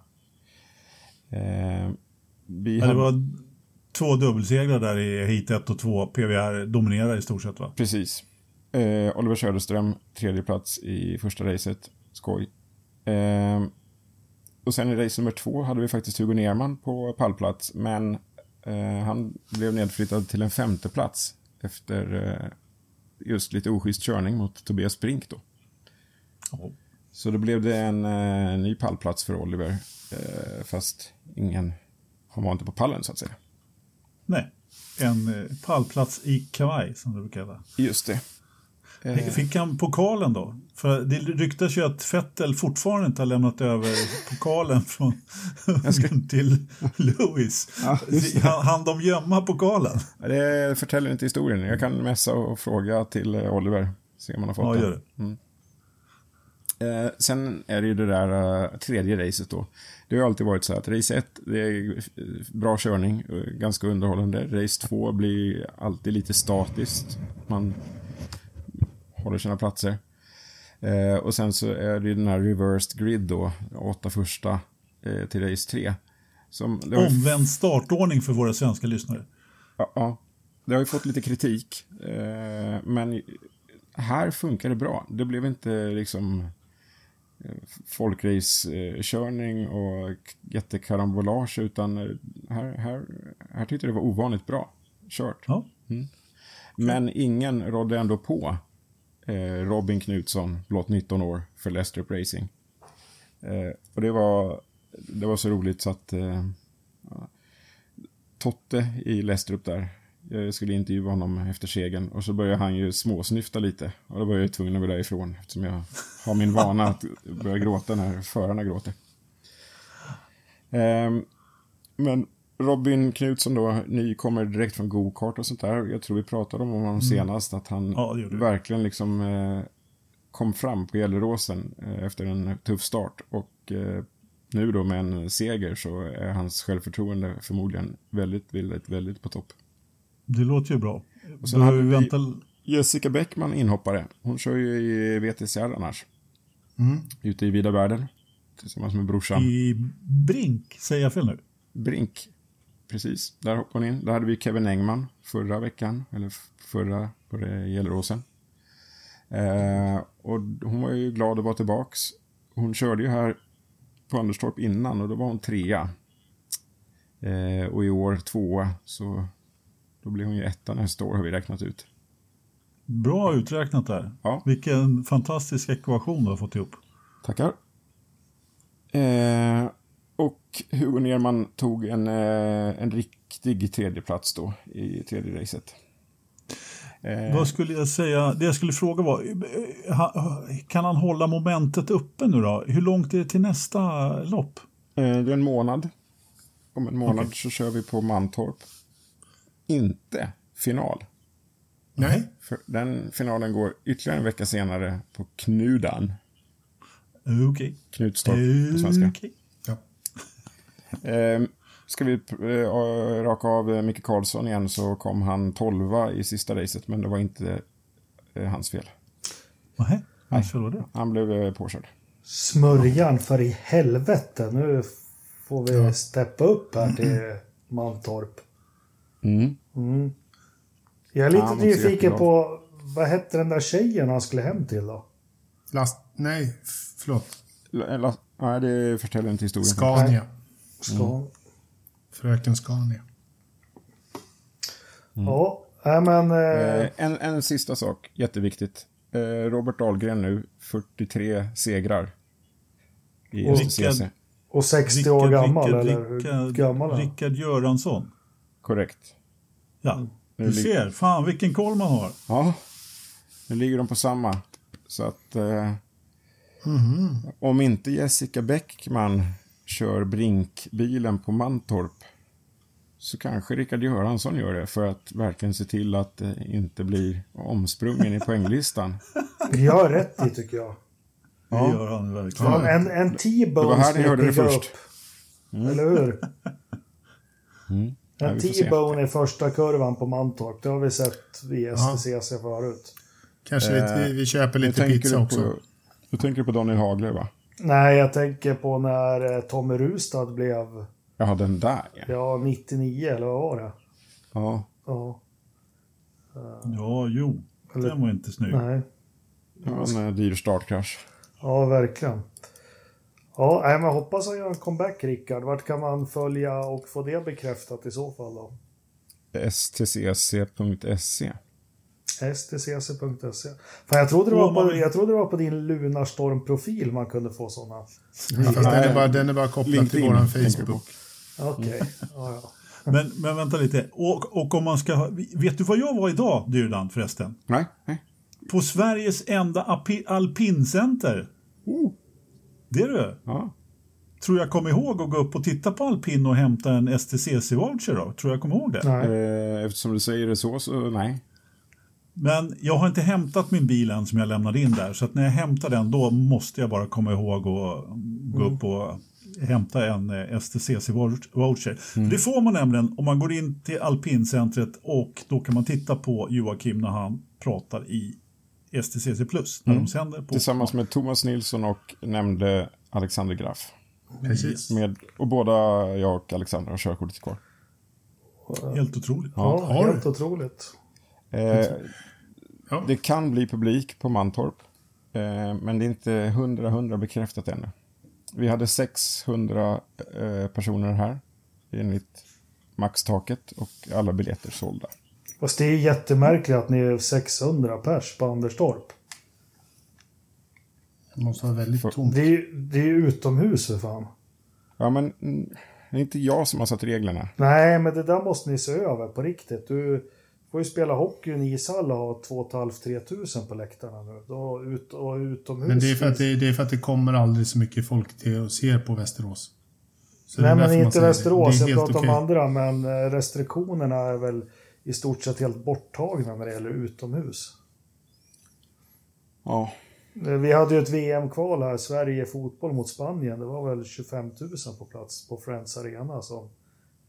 Det var två dubbelsegrar där i heat 1 och 2. PVR dominerar i stort sett, va? Precis. Oliver Söderström, tredje plats i första racet. Skoj. Och sen i race nummer 2 hade vi faktiskt Hugo Nerman på pallplats. Men han blev nedflyttad till en femte plats efter just lite oschysst körning mot Tobias Brink då. Oh. Så då blev det en ny pallplats för Oliver. Fast han var inte på pallen så att säga. Nej, en pallplats i kavaj som du brukar kalla. Just det. Fick han pokalen då? För det ryktas ju att Vettel fortfarande inte har lämnat över pokalen från till Lewis. Ja, hann de gömma pokalen? Det förtäller inte historien. Jag kan messa och fråga till Oliver. Se om han har fått den. Gör det. Mm. Sen är det ju det där tredje racet då. Det har alltid varit så att race 1 det är bra körning, ganska underhållande. Race 2 blir alltid lite statiskt. Man håller sina platser. Och sen så är det den här reversed grid då, 8 första till race 3. Som det omvänd startordning för våra svenska lyssnare. Ja, det har ju fått lite kritik. Men här funkar det bra. Det blev inte liksom folkrace-körning och jättekarambolage, utan här tyckte det var ovanligt bra kört. Ja. Mm. Men ingen rådde ändå på Robin Knutsson, blott 19 år, för Lestrup Racing. Och det var så roligt så att Totte i Lestrup där, jag skulle intervjua honom efter segern och så börjar han ju småsnyfta lite och då börjar jag tvungen att gå därifrån eftersom jag har min vana att börja gråta när förarna gråter. Men Robin Knutsson då, ni kommer direkt från go-kart och sånt där. Jag tror vi pratade om honom senast, att han verkligen liksom kom fram på Gelleråsen efter en tuff start och nu då med en seger så är hans självförtroende förmodligen väldigt, väldigt, väldigt på topp. Det låter ju bra. Och sen hade vi Jessica Bäckman inhoppare. Hon kör ju i VTCR annars. Mm. Ute i vida världen. Tillsammans med brorsan. I Brink, säger jag fel nu? Brink, precis. Där hoppar hon in. Där hade vi Kevin Engman förra veckan. Eller förra på Gelleråsen. Och hon var ju glad att vara tillbaks. Hon körde ju här på Anderstorp innan. Och då var hon 3:a. Och i år 2:a. Så då blir hon ju 1:a nästa år, har vi räknat ut. Bra uträknat där. Ja. Vilken fantastisk ekvation du har fått ihop. Tackar. Och Hugo Nerman tog en riktig tredjeplats då i tredje racet. Vad skulle jag säga? Det jag skulle fråga var, kan han hålla momentet uppe nu då? Hur långt är det till nästa lopp? Det är en månad. Om en månad så kör vi på Mantorp. Inte final. Nej. För den finalen går ytterligare en vecka senare på Knudan. Okej. Knutstorp på svenska. Okej. Ja. Ska vi raka av Mikael Karlsson igen, så kom han 12:a i sista racet, men det var inte hans fel. Nej, hans fel var det. Han blev påkörd. Smörjan för i helvete. Nu får vi steppa upp här till Mantorp. Mm. Jag är lite nyfiken på vad hette den där tjejen han skulle hem till då? Nej, det förtäller inte historien. Scania. Fröken Scania. Ja, men en sista sak, jätteviktigt. Robert Dahlgren nu 43 segrar i STCC. Och 60 år gammal, eller gammal? Rickard Göransson. Korrekt. Ja, du ser. Fan, vilken koll man har. Ja, nu ligger de på samma. Så att om inte Jessica Bäckman kör Brinkbilen på Mantorp så kanske Rickard Göransson gör det för att verkligen se till att det inte blir omsprungen i poänglistan. Vi har rätt i, tycker jag. Ja. Det gör han verkligen. Ja, en T-bone skulle bygga upp. Eller hur? Mm. En T-bone i första kurvan på Mantorp. Det har vi sett i STCC förut. Kanske vi köper lite pizza också. Du tänker på Daniel Haglöf, va? Nej, jag tänker på när Tommy Rustad blev... Ja, den där. Ja, 99 eller vad var det? Ja. Ja, jo. Eller... Den var inte snygg. Nej. Det var en dyr startkrasch. Ja, verkligen. Ja, men jag hoppas han gör en comeback, Rickard. Vart kan man följa och få det bekräftat i så fall då? STCC.se STCC.se. Fan, jag trodde det var på din Lunarstorm-profil man kunde få sådana. Ja, den är bara kopplad LinkedIn, till våran Facebook. Okej. Ja. Men vänta lite. Och om man ska... Vet du vad jag var idag, Dyrland, förresten? Nej. På Sveriges enda alpincenter. Oh. Det är du. Ja. Tror jag kommer ihåg att gå upp och titta på alpin och hämta en STCC-voucher då? Tror jag kommer ihåg det? Nej. Eftersom du säger det så nej. Men jag har inte hämtat min bil än som jag lämnade in där. Så att när jag hämtar den, då måste jag bara komma ihåg och gå upp och hämta en STCC-voucher. Mm. Det får man nämligen om man går in till Alpincentret, och då kan man titta på Joakim när han pratar i STCC+. När de sänder på. Tillsammans med Thomas Nilsson och nämnde Alexander Graff. Precis. Och båda jag och Alexander har körkortet kvar. Helt otroligt. Ja, helt otroligt. Det kan bli publik på Mantorp, men det är inte 100 bekräftat ännu. Vi hade 600 personer här enligt maxtaket, och alla biljetter sålda. Fast det är jättemärkligt att ni är 600 pers på Anderstorp. Det måste vara väldigt tomt. Det är utomhus för fan. Ja, men det är inte jag som har satt reglerna. Nej, men det där måste ni se över på riktigt. Du får ju spela hockey i en ishall och ha 2 500-3 000 på läktarna nu. Då utomhus. Men det är för att det kommer aldrig så mycket folk till och ser på Västerås. Så nej, men inte Västerås. Jag pratar om andra, men restriktionerna är väl i stort sett helt borttagna när det gäller utomhus. Ja. Vi hade ju ett VM-kval här, Sverige fotboll mot Spanien. Det var väl 25 000 på plats på Friends Arena som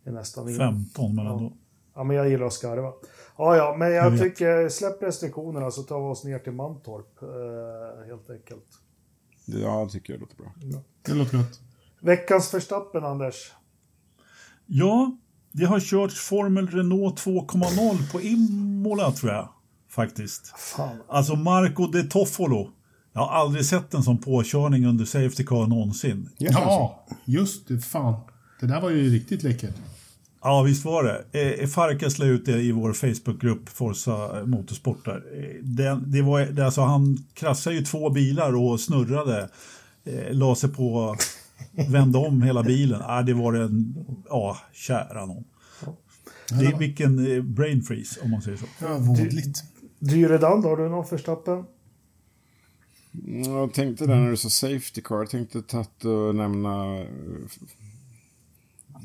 är nästan 15 mellan då. Ja, men jag gillar att skarva. Ja, men jag tycker släpp restriktionerna så tar vi oss ner till Mantorp helt enkelt. Ja, tycker jag låter bra. Ja. Det låter gott. Veckans Verstappen, Anders. Ja, det har körts Formel Renault 2.0 på Imola, tror jag, faktiskt. Fan. Alltså Marco De Toffolo. Jag har aldrig sett en sån påkörning under safety car någonsin. Ja, just det, fan. Det där var ju riktigt läckert. Ja, visst var det. Farkas la ut det i vår Facebookgrupp Forza Motorsport där. Det var, alltså, han kraschade ju 2 bilar och snurrade, la sig på, vände om hela bilen. Det var en, kära någon. Det är vilken brain freeze om man säger så. Ja, vådligt. Dyredan, har du någon Verstappen? Jag tänkte där när du sa safety car, jag tänkte nämna...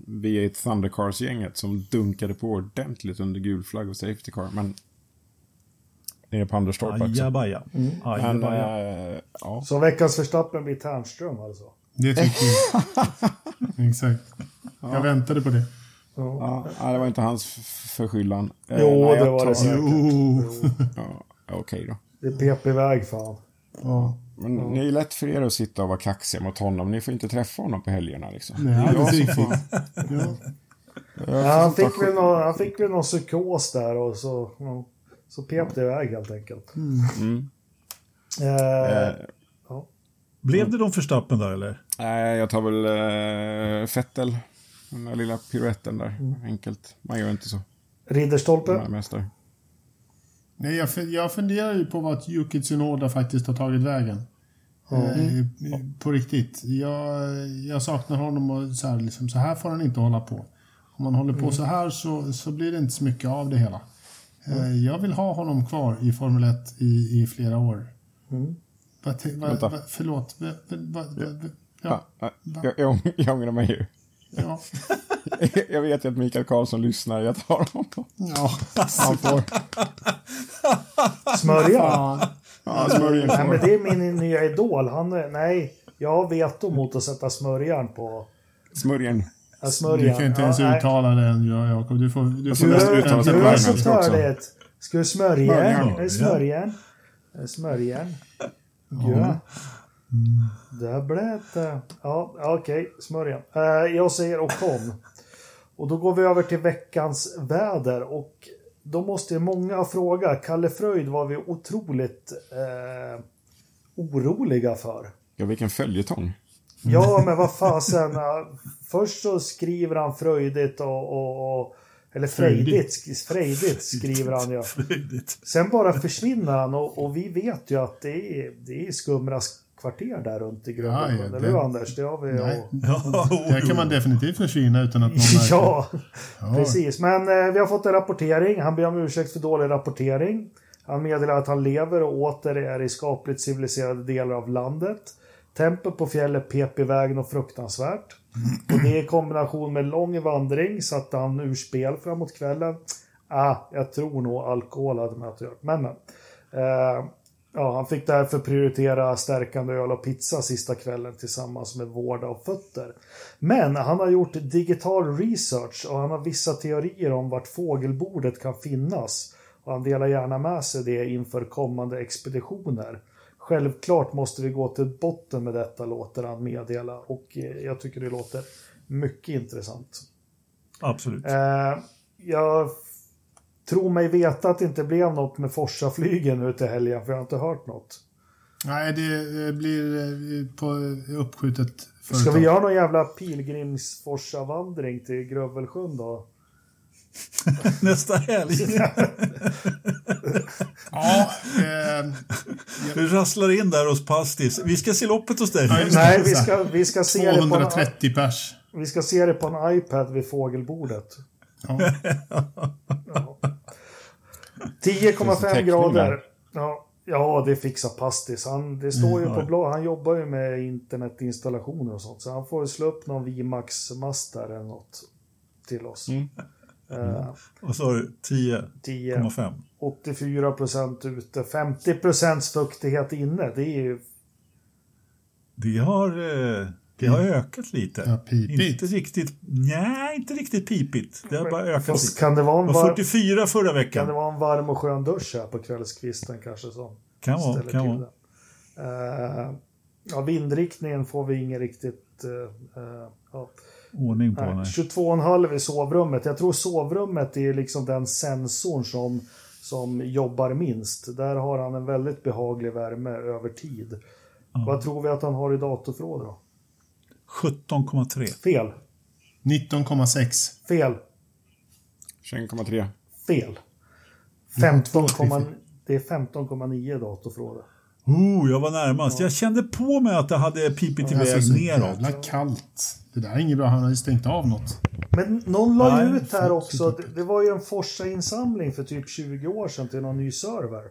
via ett Thundercars-gänget som dunkade på ordentligt under gul flagg och safety car, men nere på Anderstorp också. Ja. Så veckans Verstappen blir Ternström alltså. Det tycker jag. Exakt. Jag väntade på det. Ja, det var inte hans förskyllan. Det var det säkert. Okej då. Det är PP-väg fan. Ja. Men det är ju lätt för er att sitta och vara kaxiga mot honom. Ni får inte träffa honom på helgerna liksom. Nej, han fick väl någon psykos där och så pep det iväg helt enkelt. Blev det de Verstappen där eller? Nej, jag tar väl Vettel. Den där lilla piruetten där. Enkelt, man gör inte så. Ridderstolpe? Nej, jag funderar ju på vad Yuki Tsunoda faktiskt har tagit vägen. På riktigt. Jag saknar honom och så här, liksom, så här får han inte hålla på. Om man håller på så här så blir det inte så mycket av det hela. Jag vill ha honom kvar i Formel 1 i flera år. Förlåt. Jag ångrar mig ju. Ja. Jag vet ju att Mikael Karlsson lyssnar. Jag tar honom. Ja, han får. Smörjan. Ja, Smörgen. Nej, men det är min nya idol. Han är, nej, jag vet om mot att sätta Smörjan på. Smörgen. Ja, Smörgen. Du kan inte ens uttala den, Jakob. Du får nästan uttala den. Du är så törligt. Ska du Smörgen. Ja. Mm. Där blev det. Ja, okej, Smörgen. Jag säger Ocon. Och då går vi över till veckans väder. Och då måste många fråga. Kalle Fröjd var vi otroligt oroliga för. Ja, vilken följetong. Ja, men vad fasen. Först så skriver han fröjdigt och eller frejdigt skriver han ju. Sen bara försvinner han och vi vet ju att det är skumras kvarter där runt i grunden. Ja, eller hur, Anders? Det har vi. Där kan man definitivt försvinna utan att någon märker. Ja, precis. Men vi har fått en rapportering. Han ber om ursäkt för dålig rapportering. Han meddelar att han lever och åter är i skapligt civiliserade delar av landet. Tempen på fjället pep i vägen och fruktansvärt. Och det i kombination med lång vandring satte han ur spel framåt kvällen. Jag tror nog alkohol hade med att göra. Men han fick därför prioritera stärkande öl och pizza sista kvällen tillsammans med vård av fötter. Men han har gjort digital research och han har vissa teorier om vart fågelbordet kan finnas. Och han delar gärna med sig det inför kommande expeditioner. Självklart måste vi gå till botten med detta, låter han meddela. Och jag tycker det låter mycket intressant. Absolut. Jag tror mig veta att det inte blev något med Forsa-flygen nu till helgen, för jag har inte hört något. Nej, det blir på uppskjutet företag. Ska vi göra någon jävla pilgrims-Forsa-vandring till Grövelsjön då? Nästa helg. Vi rasslar in där hos Pastis. Vi ska se loppet hos dig. Nej, vi ska se 230 det på en, pers. Vi ska se det på en iPad vid fågelbordet. Ja. 10,5 grader. Ja, det fixar Pastis. Det står ju på blå. Han jobbar ju med internetinstallationer och sånt, så han får slå upp någon Vimax-mast där eller något till oss. Och så har du 10,5. 84% ute, 50% fuktighet inne. Det är ju... Det har ökat lite. Ja, pipigt. Inte riktigt pipigt. Det har bara ökat lite. Kan det vara en 44 förra veckan. Kan det vara en varm och skön dusch här på kvällskvisten kanske som kan vara, vindriktningen får vi ingen riktigt ordning på. 22,5 i sovrummet. Jag tror sovrummet är liksom den sensorn som jobbar minst. Där har han en väldigt behaglig värme över tid. Ja. Vad tror vi att han har i datorfråd då? 17,3. Fel. 19,6. Fel. 21,3. Fel. 15,9. Det är 15,9 datorfråd. Jag var närmast. Ja. Jag kände på mig att det hade pipit i väg neråt. Det är kallt. Det där är inget bra, han har ju stängt av något. Men någon la ut här också. Det var ju en Forsa-insamling för typ 20 år sedan till någon ny server.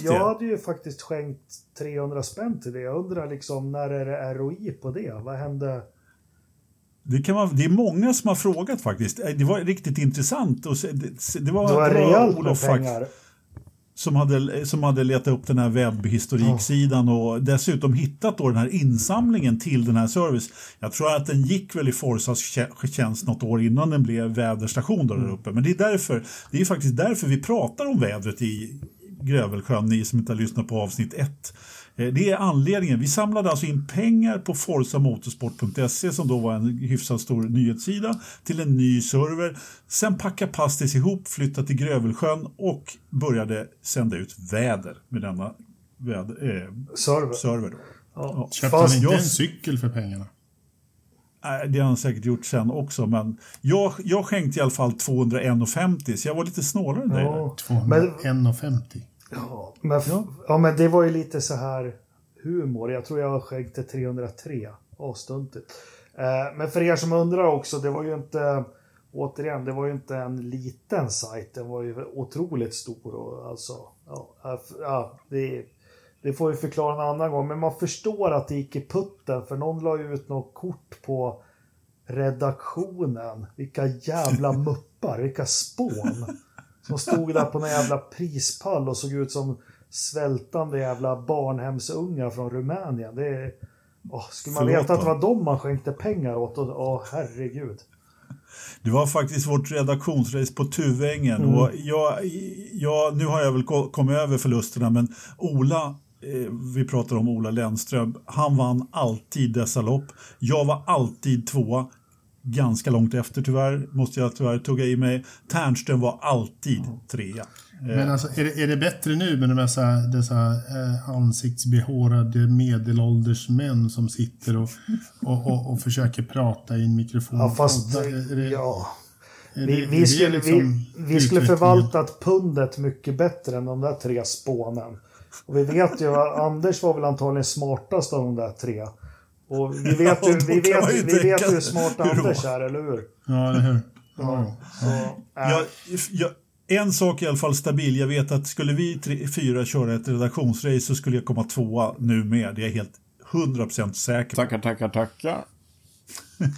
Jag hade ju faktiskt skänkt 300 spänn till det. Jag undrar liksom, när är det ROI på det? Vad hände? Det är många som har frågat faktiskt. Det var riktigt intressant. Och det var rejält med pengar. Som hade letat upp den här webbhistoriksidan och dessutom hittat då den här insamlingen till den här service. Jag tror att den gick väl i Forsas tjänst något år innan den blev väderstation där uppe. Men det är faktiskt därför vi pratar om vädret i Grövelsjön, ni som inte har lyssnat på avsnitt 1. Det är anledningen. Vi samlade alltså in pengar på forsamotorsport.se som då var en hyfsat stor nyhetssida till en ny server. Sen packade Pastis ihop, flyttade till Grövelsjön och började sända ut väder med denna server då. Ja. Köpte han inte en cykel för pengarna? Det har han säkert gjort sen också, men jag skänkte i alla fall 251,50, så jag var lite snålare än dig. 251,50. Men det var ju lite så här humor. Jag tror jag skänkte 303 avstuntet. Men för er som undrar också, det var ju inte, återigen, det var ju inte en liten sajt. Den var ju otroligt stor och alltså, det får vi förklara en annan gång. Men man förstår att det gick i putten, för någon la ut något kort på redaktionen. Vilka jävla muppar, vilka spån. Som stod där på en jävla prispall och såg ut som svältande jävla barnhemsungar från Rumänien. Det är... Oh, skulle man veta att det var dem man skänkte pengar åt? Åh, herregud. Det var faktiskt vårt redaktionsrace på Tuvängen. Mm. Och jag, nu har jag väl kommit över förlusterna, men Ola... Vi pratar om Ola Lennström. Han vann alltid dessa lopp. Jag var alltid tvåa. Ganska långt efter tyvärr. Måste jag tyvärr tugga i mig. Ternström var alltid trea. Men alltså, är det bättre nu med dessa ansiktsbehårade medelålders män som sitter och försöker prata i en mikrofon? Ja, fast... Ja. Vi skulle förvaltat pundet mycket bättre än de där tre spånen. Och vi vet ju att Anders var väl antagligen smartast av de där tre. Och vi vet ju hur smart Anders är, eller hur? Ja, eller hur? En sak i alla fall stabil. Jag vet att skulle vi fyra köra ett redaktionsrace så skulle jag komma tvåa nu med. Det är jag helt 100% säker. Tackar.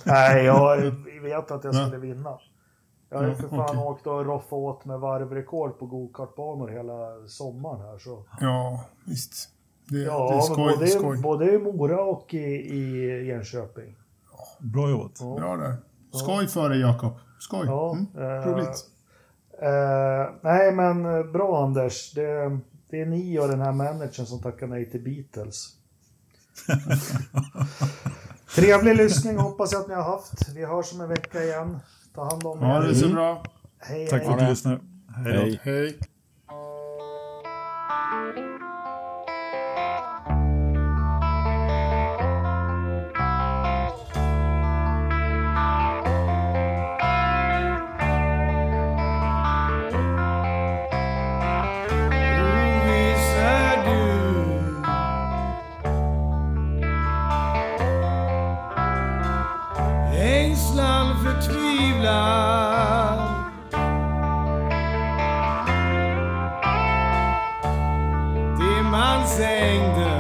Nej, jag vet att jag skulle vinna. Jag har för fan åkt och roffat åt med varvrekord på go-kartbanor hela sommaren här. Så. Ja, visst. Det är skoj, både i Mora och i Enköping. Ja, bra jobbat. Ja. Bra där. Skoj för dig, Jakob. Skoj. Ja, roligt. Nej, men bra, Anders. Det är ni och den här managern som tackar nej till Beatles. Trevlig lyssning. Hoppas jag att ni har haft. Vi hörs om en vecka igen. Ta hand om det är så bra. Hej, tack för att du lyssnade. Hej. Det man sängde